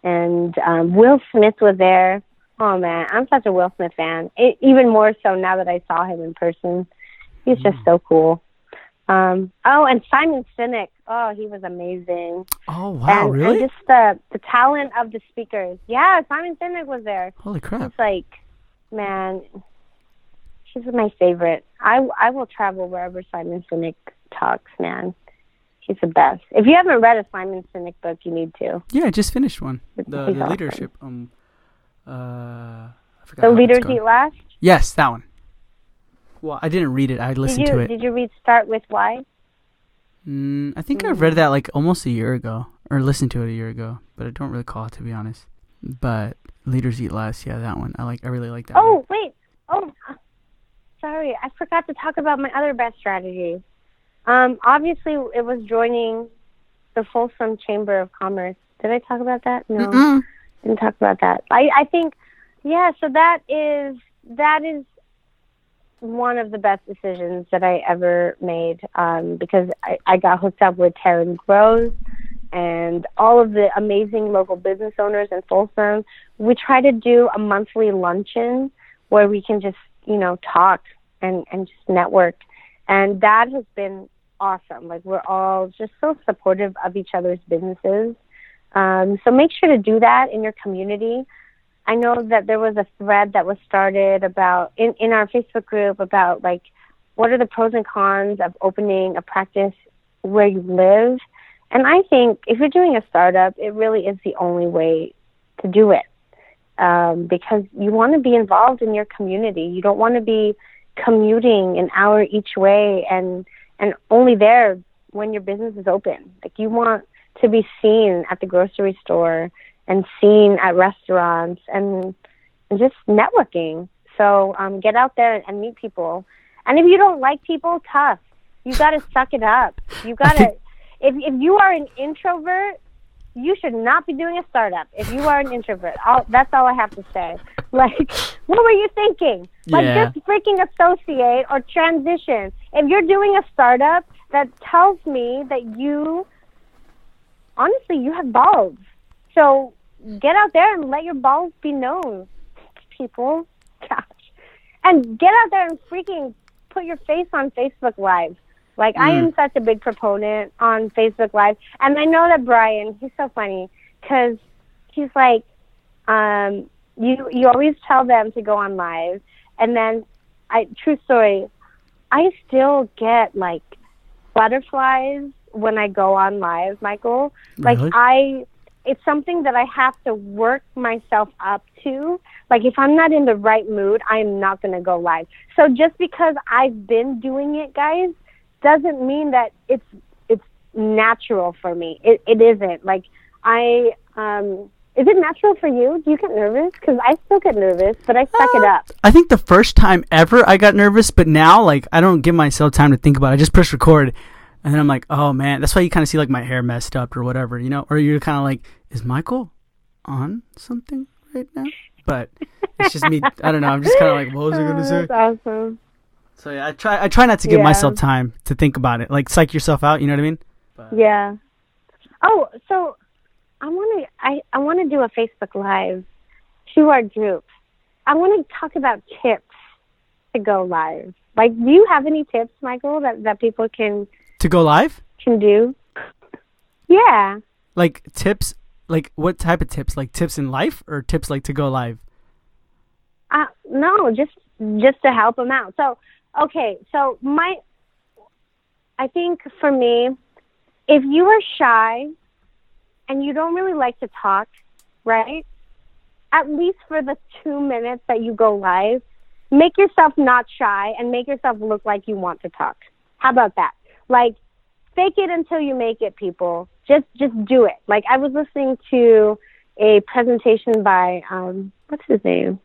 And Will Smith was there. Oh, man, I'm such a Will Smith fan. Even more so now that I saw him in person. He's just so cool. And Simon Sinek. Oh, he was amazing. Oh, wow, and, really? And just the talent of the speakers. Yeah, Simon Sinek was there. Holy crap. It's like... Man, she's my favorite. I will travel wherever Simon Sinek talks, man. He's the best. If you haven't read a Simon Sinek book, you need to. Yeah, I just finished one. The leadership. Awesome. I forgot. The Leaders Eat Last? Yes, that one. Well, I didn't read it. I listened to it. Did you read Start With Why? I think I read that like almost a year ago, or listened to it a year ago, but I don't recall, to be honest. But... Leaders Eat Less, yeah, that one. I really like that one. Wait. Oh, sorry. I forgot to talk about my other best strategy. Obviously, it was joining the Folsom Chamber of Commerce. Did I talk about that? No. Didn't talk about that. I think, yeah, so that is one of the best decisions that I ever made because I got hooked up with Taryn Groves, and all of the amazing local business owners in Folsom. We try to do a monthly luncheon where we can just, you know, talk and just network. And that has been awesome. Like, we're all just so supportive of each other's businesses. So make sure to do that in your community. I know that there was a thread that was started about in our Facebook group about, like, what are the pros and cons of opening a practice where you live? And I think if you're doing a startup, it really is the only way to do it, because you want to be involved in your community. You don't want to be commuting an hour each way and only there when your business is open. Like, you want to be seen at the grocery store and seen at restaurants and just networking. So get out there and meet people. And if you don't like people, tough. You got to suck it up. You got to. If you are an introvert, you should not be doing a startup. If you are an introvert, that's all I have to say. Like, what were you thinking? Like, just freaking associate or transition. If you're doing a startup, that tells me that you, honestly, you have balls. So get out there and let your balls be known, people. Gosh. And get out there and freaking put your face on Facebook Live. Like, I am such a big proponent on Facebook Live. And I know that Brian, he's so funny, because he's like, you always tell them to go on live. And then, true story, I still get, like, butterflies when I go on live, Michael. Like, really? It's something that I have to work myself up to. Like, if I'm not in the right mood, I'm not going to go live. So just because I've been doing it, guys, doesn't mean that it's natural for me. It isn't. Like, is it natural for you? Do you get nervous? Because I still get nervous, but I suck it up. I think the first time ever I got nervous, but now, like, I don't give myself time to think about it. I just push record. And then I'm like, oh, man. That's why you kind of see, like, my hair messed up or whatever, you know? Or you're kind of like, is Michael on something right now? But it's just me. I don't know. I'm just kind of like, what was I going to say? That's awesome. So, yeah, I try not to give myself time to think about it. Like, psych yourself out, you know what I mean? But. Yeah. Oh, so I want to do a Facebook Live to our group. I want to talk about tips to go live. Like, do you have any tips, Michael, that people can... To go live? Can do. Yeah. Like, tips? Like, what type of tips? Like, tips in life or tips, like, to go live? No, just to help them out. So, okay. So, I think for me, if you are shy and you don't really like to talk, right? At least for the 2 minutes that you go live, make yourself not shy and make yourself look like you want to talk. How about that? Like, fake it until you make it, people. Just do it. Like, I was listening to a presentation by, what's his name?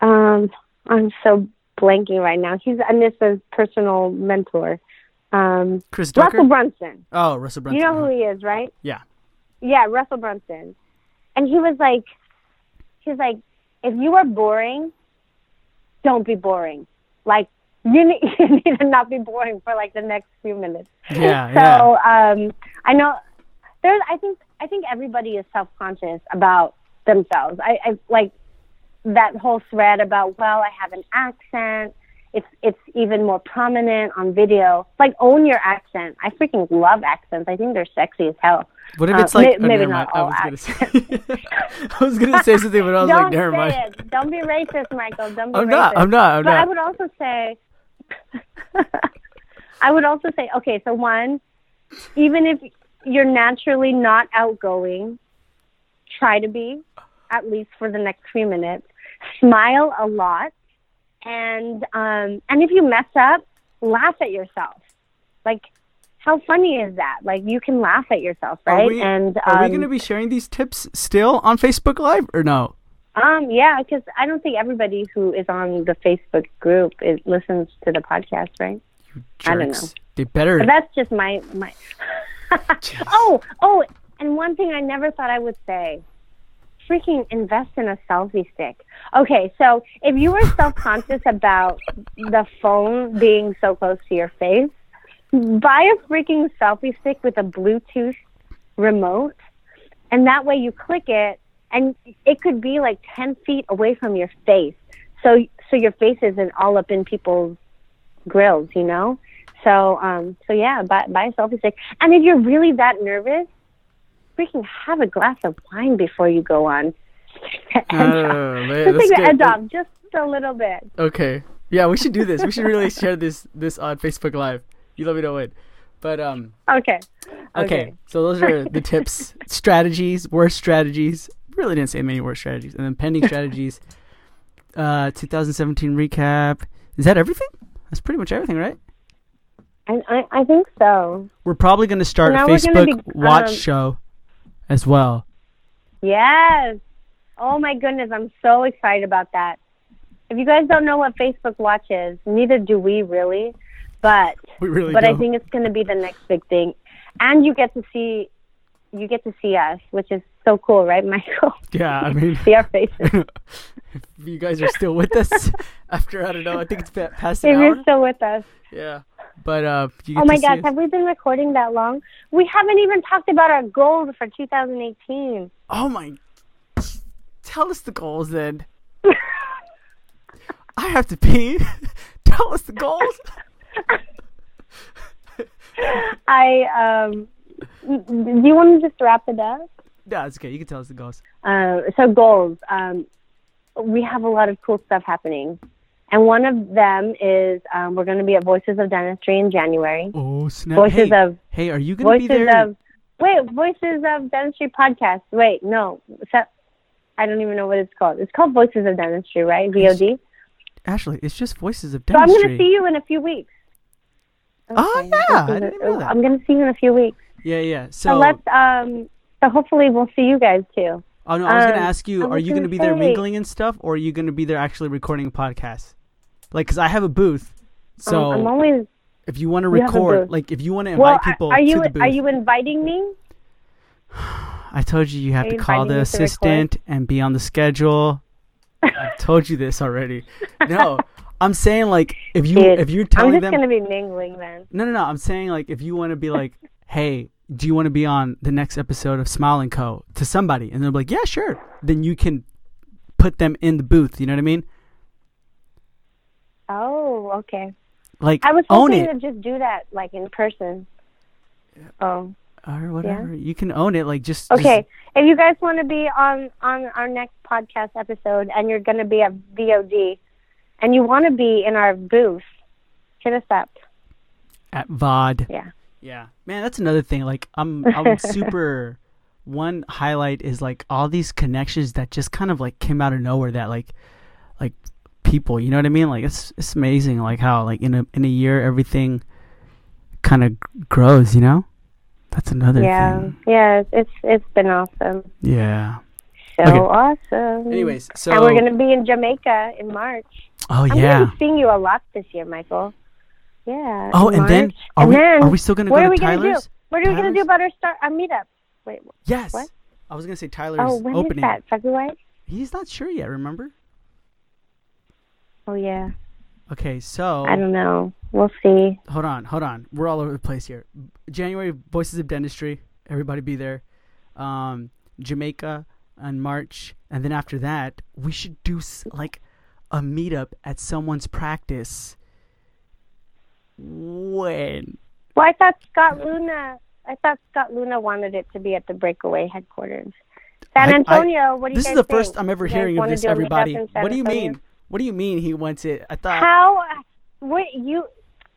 I'm so blanking right now. He's Anissa's personal mentor. Russell Brunson. Oh, Russell Brunson. You know who he is, right? Yeah. Yeah, Russell Brunson. And he was like, if you are boring, don't be boring. Like, you need to not be boring for, like, the next few minutes. Yeah. So I know I think everybody is self-conscious about themselves. I like that whole thread about, well, I have an accent. It's even more prominent on video. Like, own your accent. I freaking love accents. I think they're sexy as hell. What if it's like maybe not all accents? I was gonna say something, but I was like, never mind. Don't be racist, Michael. Don't be racist. I'm not. But I would also say. Okay, so one, even if you're naturally not outgoing, try to be, at least for the next 3 minutes. Smile a lot, and if you mess up, laugh at yourself. Like, how funny is that? Like, you can laugh at yourself, right? Are we going to be sharing these tips still on Facebook Live or no? Yeah, because I don't think everybody who is on the Facebook group listens to the podcast, right? You jerks. I don't know. They better. But that's just my. Oh, and one thing I never thought I would say: freaking invest in a selfie stick. Okay, so if you were self-conscious about the phone being so close to your face, buy a freaking selfie stick with a Bluetooth remote. And that way you click it, and it could be like 10 feet away from your face. So your face isn't all up in people's grills, you know? So yeah, buy a selfie stick. And if you're really that nervous, freaking have a glass of wine before you go on. Man, just take the edge off just a little bit. Okay. Yeah, we should do this. We should really share this on Facebook Live. You let me know when. But Okay. So those are the tips. Strategies, worst strategies. Really didn't say many worst strategies. And then pending strategies. 2017 recap. Is that everything? That's pretty much everything, right? I think so. We're probably going to start a Facebook watch show as well. Yes. Oh, my goodness. I'm so excited about that. If you guys don't know what Facebook Watch is, neither do we really. But I think it's going to be the next big thing. And you get to see us, which is so cool, right, Michael? Yeah, I mean. See our faces. If you guys are still with us after, I don't know, I think it's past an hour. If you're still with us. Yeah. But oh my gosh, have we been recording that long? We haven't even talked about our goals for 2018. Oh my, tell us the goals then. I have to pee. Tell us the goals. Do you want to just wrap it up? No, it's okay. You can tell us the goals. So goals. We have a lot of cool stuff happening. And one of them is we're going to be at Voices of Dentistry in January. Oh, snap. Hey, are you going to be there? Voices of Dentistry podcast. Wait, no. I don't even know what it's called. It's called Voices of Dentistry, right? VOD? Ashley, it's just Voices of Dentistry. So I'm going to see you in a few weeks. Okay. Oh, yeah. I didn't know that. I'm going to see you in a few weeks. Yeah. So let's, so hopefully we'll see you guys too. Oh, no, I was going to ask you, are you going to be there mingling and stuff, or are you going to be there actually recording a podcast? Like, because I have a booth, so I'm always, if you want to record, like, if you want to invite people to the booth. Are you inviting me? I told you you have to call the assistant and be on the schedule. I told you this already. No, I'm saying, like, if you're telling them. I'm just going to be mingling then. No, I'm saying, like, if you want to be like, hey, do you want to be on the next episode of Smile & Co. to somebody? And they'll be like, yeah, sure. Then you can put them in the booth. You know what I mean? Oh, okay. Like, I was hoping to just do that, like, in person. Oh. Or whatever. Yeah. You can own it. Like, just. Okay. If you guys want to be on our next podcast episode and you're going to be at VOD and you want to be in our booth, hit us up. At VOD. Yeah. Man, that's another thing. Like, I'm super. One highlight is, like, all these connections that just kind of, like, came out of nowhere that, like, people, you know what I mean? Like, it's amazing, like, how, like, in a year everything kind of grows, you know? That's another thing. Yeah, it's been awesome. Yeah. So okay. Awesome. Anyways, so. And we're going to be in Jamaica in March. Oh, yeah. I'm going to be seeing you a lot this year, Michael. Yeah. Oh, and March. Then are we still going to go to Tyler's? What are we going to do about our meetup? Wait. Yes. What? I was going to say Tyler's opening. Oh, when is that? February? He's not sure yet, remember? Oh, yeah. Okay, so. I don't know. We'll see. Hold on. We're all over the place here. January, Voices of Dentistry. Everybody be there. Jamaica in March. And then after that, we should do, like, a meetup at someone's practice. When? Well, I thought Scott Luna wanted it to be at the Breakaway headquarters. San Antonio, what do you guys think? This is the first I'm ever hearing of this, everybody. What do you mean? What do you mean he wants it? I thought. How? Wait, you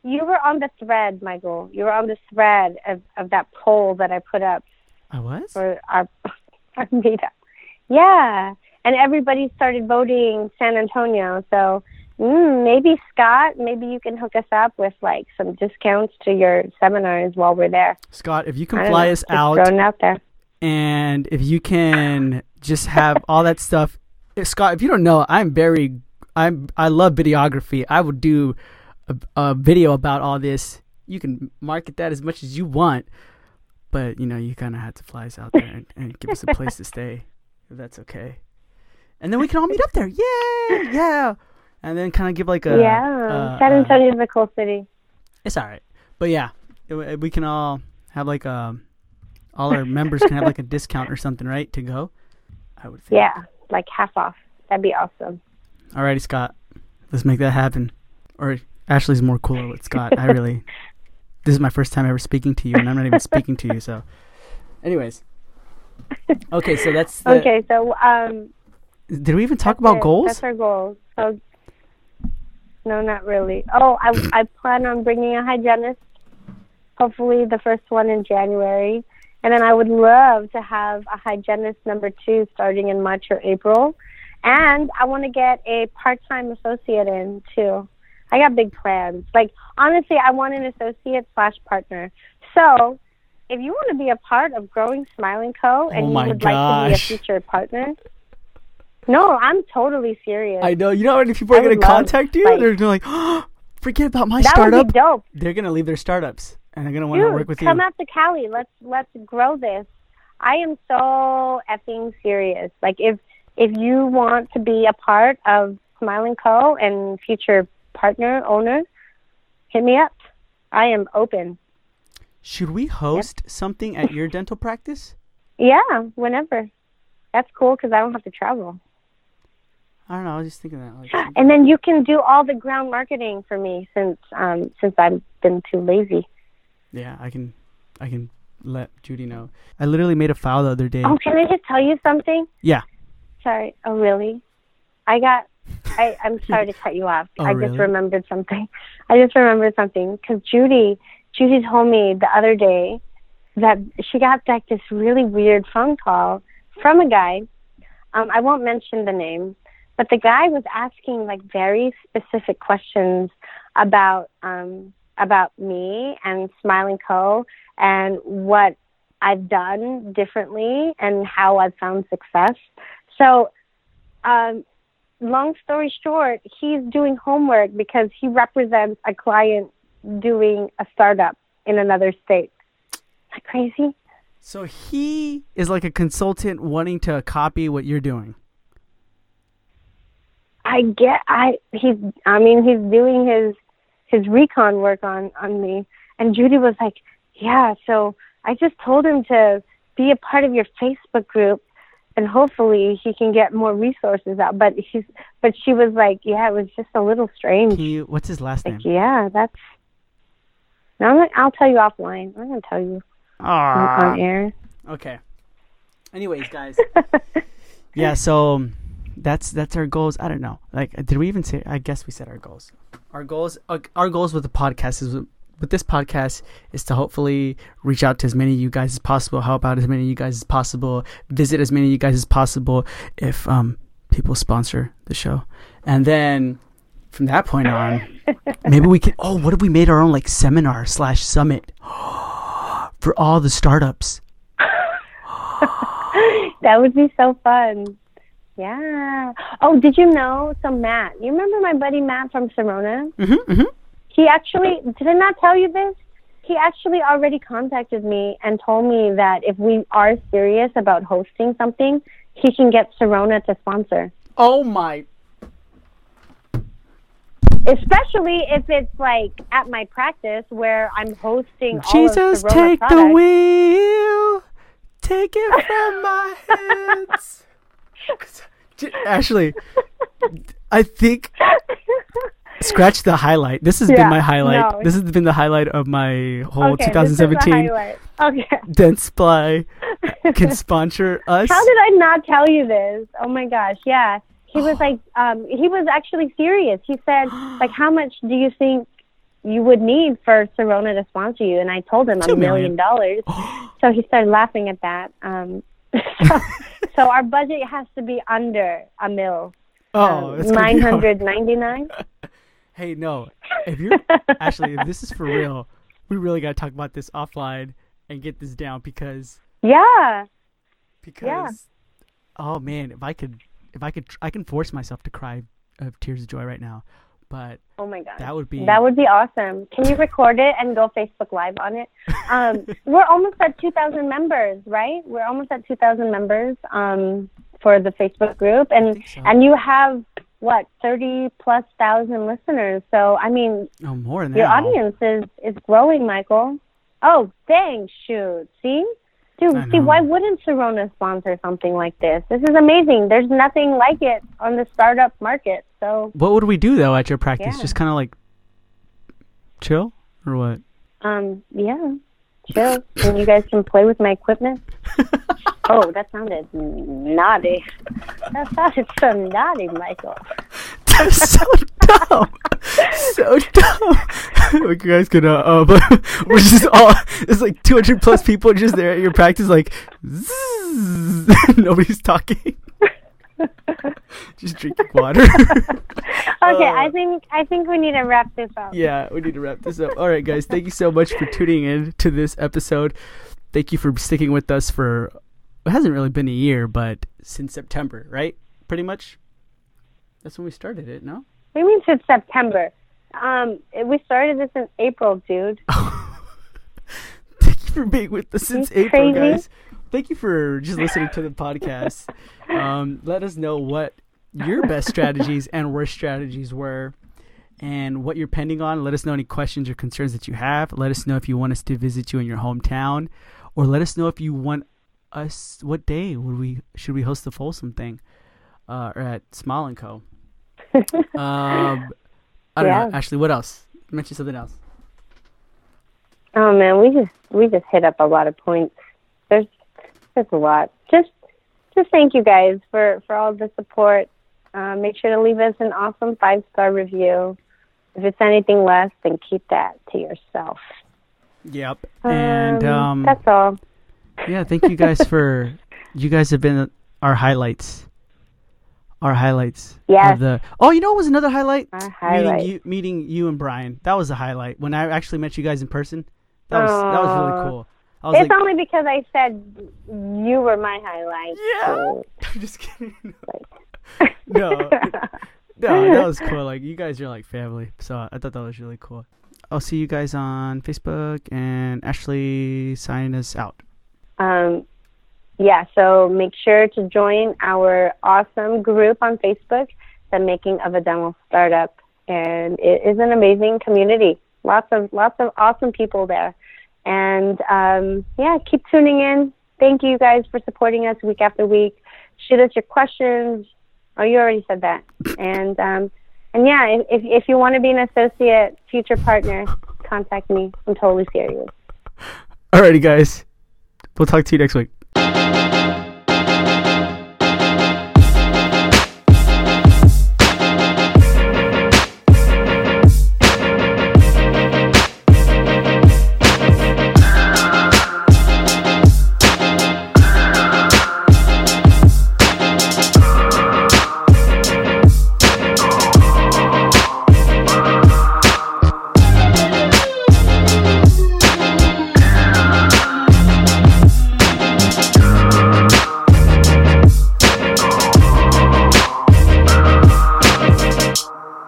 were on the thread, Michael. You were on the thread of that poll that I put up. I was? For our meetup. Yeah. And everybody started voting San Antonio. So maybe, Scott, you can hook us up with, like, some discounts to your seminars while we're there. Scott, if you can fly us out there. And if you can just have all that stuff. Scott, if you don't know, I love videography. I would do a video about all this. You can market that as much as you want, but you know you kind of have to fly us out there and give us a place to stay, if that's okay. And then we can all meet up there. Yay! Yeah. And then kind of give like a San Antonio's a cool city. It's all right, but yeah, we can all have like a all our members can have like a discount or something, right? To go, I would think. Yeah, like half off. That'd be awesome. All righty, Scott. Let's make that happen. Or Ashley's more cool with Scott. I really, this is my first time ever speaking to you, and I'm not even speaking to you. So anyways. Okay, so that's the, okay, so did we even talk about goals? That's our goals. So no, not really. Oh, I plan on bringing a hygienist, hopefully the first one in January. And then I would love to have a hygienist number 2 starting in March or April. And I want to get a part-time associate in, too. I got big plans. Like, honestly, I want an associate/partner. So if you want to be a part of growing Smile & Co. and like to be a future partner... No, I'm totally serious. I know. You know how many people are going to contact you? Like, they're going to forget about my startup. That would be dope. They're going to leave their startups, and they're going to want to work with you. Come out to Cali. Let's grow this. I am so effing serious. Like, if you want to be a part of Smile & Co. and future partner, owner, hit me up. I am open. Should we host something at your dental practice? Yeah, whenever. That's cool because I don't have to travel. I don't know. I was just thinking that. Like, and then you can do all the ground marketing for me since I've been too lazy. Yeah, I can let Judy know. I literally made a file the other day. Oh, can I just tell you something? Yeah. Sorry. Oh, really? I'm sorry to cut you off. Oh, really? I just remembered something because Judy told me the other day that she got like this really weird phone call from a guy. I won't mention the name. But the guy was asking like very specific questions about me and Smile & Co. and what I've done differently and how I've found success. So, long story short, he's doing homework because he represents a client doing a startup in another state. Isn't that crazy? So he is like a consultant wanting to copy what you're doing. He's doing his recon work on me. And Judy was like, yeah, so I just told him to be a part of your Facebook group and hopefully he can get more resources out. But she was like, yeah, it was just a little strange. What's his last name? Like, yeah, that's... No, I'll tell you offline. I'm going to tell you on air. Okay. Anyways, guys. Yeah, so... That's our goals. I don't know. Like, did we even say? I guess we said our goals. Our goals with the podcast is with this podcast is to hopefully reach out to as many of you guys as possible, help out as many of you guys as possible, visit as many of you guys as possible if people sponsor the show, and then from that point on, maybe we can. Oh, what if we made our own like seminar/summit for all the startups? That would be so fun. Yeah. Oh, did you know? So Matt, you remember my buddy Matt from Sirona? Mm-hmm, mm-hmm. He actually, did I not tell you this? He actually already contacted me and told me that if we are serious about hosting something, he can get Sirona to sponsor. Oh my. Especially if it's like at my practice where I'm hosting Jesus, all of Sirona take products. The wheel. Take it from my hands. Ashley, I think scratch the highlight. This has been my highlight. No. This has been the highlight of my whole 2017. Dentsply can sponsor us. How did I not tell you this? Oh my gosh, yeah. He was like, he was actually serious. He said, like, how much do you think you would need for Sirona to sponsor you? And I told him $1 million. So he started laughing at that. So our budget has to be under $1 million. Oh, it's 999. Hey, no. If you're Ashley, if this is for real, we really got to talk about this offline and get this down because oh man, I can force myself to cry of tears of joy right now. But oh my God, that would be awesome. Can you record it and go Facebook Live on it? We're almost at 2,000 members, right? We're almost at 2,000 members for the Facebook group, and you have what 30,000+ listeners. So I mean, no more than that. Your audience is growing, Michael. Oh dang, shoot! See, Dude, see, why wouldn't Sirona sponsor something like this? This is amazing. There's nothing like it on the startup market. So what would we do, though, at your practice? Yeah. Just kind of like chill or what? Yeah, chill. And you guys can play with my equipment. Oh, that sounded naughty. That sounded so naughty, Michael. That was so dumb. So dumb. Like, you guys could, but we're just all, there's like 200 plus people just there at your practice, like, zzz, nobody's talking. Just drinking water. Okay, I think we need to wrap this up. Yeah, we need to wrap this up. All right, guys, thank you so much for tuning in to this episode. Thank you for sticking with us for, it hasn't really been a year, but since September, right? Pretty much. That's when we started it, no? What do you mean since September? We started this in April, dude. Thank you for being with us since April, guys. Thank you for just listening to the podcast. Let us know what your best strategies and worst strategies were and what you're pending on. Let us know any questions or concerns that you have. Let us know if you want us to visit you in your hometown, or let us know if you want us, what day should we host the Folsom thing or at Smile & Co. I don't know, Ashley, what else? Mention something else. Oh man, we just hit up a lot of points. There's a lot. Just thank you guys for all the support. Make sure to leave us an awesome 5-star review. If it's anything less, then keep that to yourself. Yep. And that's all. Yeah, thank you guys for you guys have been our highlights. Our highlights. Yeah. Oh, you know what was another highlight? Our highlight. Meeting you and Brian. That was a highlight. When I actually met you guys in person, that was really cool. It's like, only because I said you were my highlight. Yeah. So. I'm just kidding. No, that was cool. Like, you guys are like family. So I thought that was really cool. I'll see you guys on Facebook, and Ashley, sign us out. Yeah, so make sure to join our awesome group on Facebook, The Making of a Dental Startup. And it is an amazing community. Lots of awesome people there. And, keep tuning in. Thank you guys for supporting us week after week. Shoot us your questions. Oh, you already said that. If you want to be an associate, future partner, contact me. I'm totally serious. All righty, guys. We'll talk to you next week.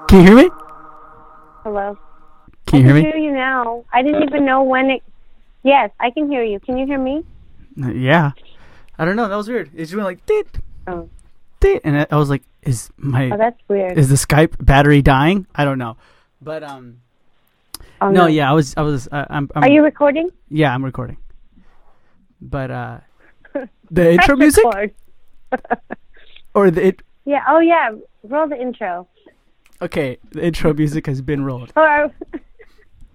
Can you hear me? Hello. Can you hear me? I can hear you now. I didn't even know when it... Yes, I can hear you. Can you hear me? Yeah. I don't know. That was weird. It just went like... Dit, oh. Dit, and I was like, is my... Oh, that's weird. Is the Skype battery dying? I don't know. But, Oh, no, yeah, I was... I'm, are you recording? Yeah, I'm recording. But, the intro music? Or the... Yeah, oh yeah. Roll the intro. Okay, the intro music has been rolled. Hello.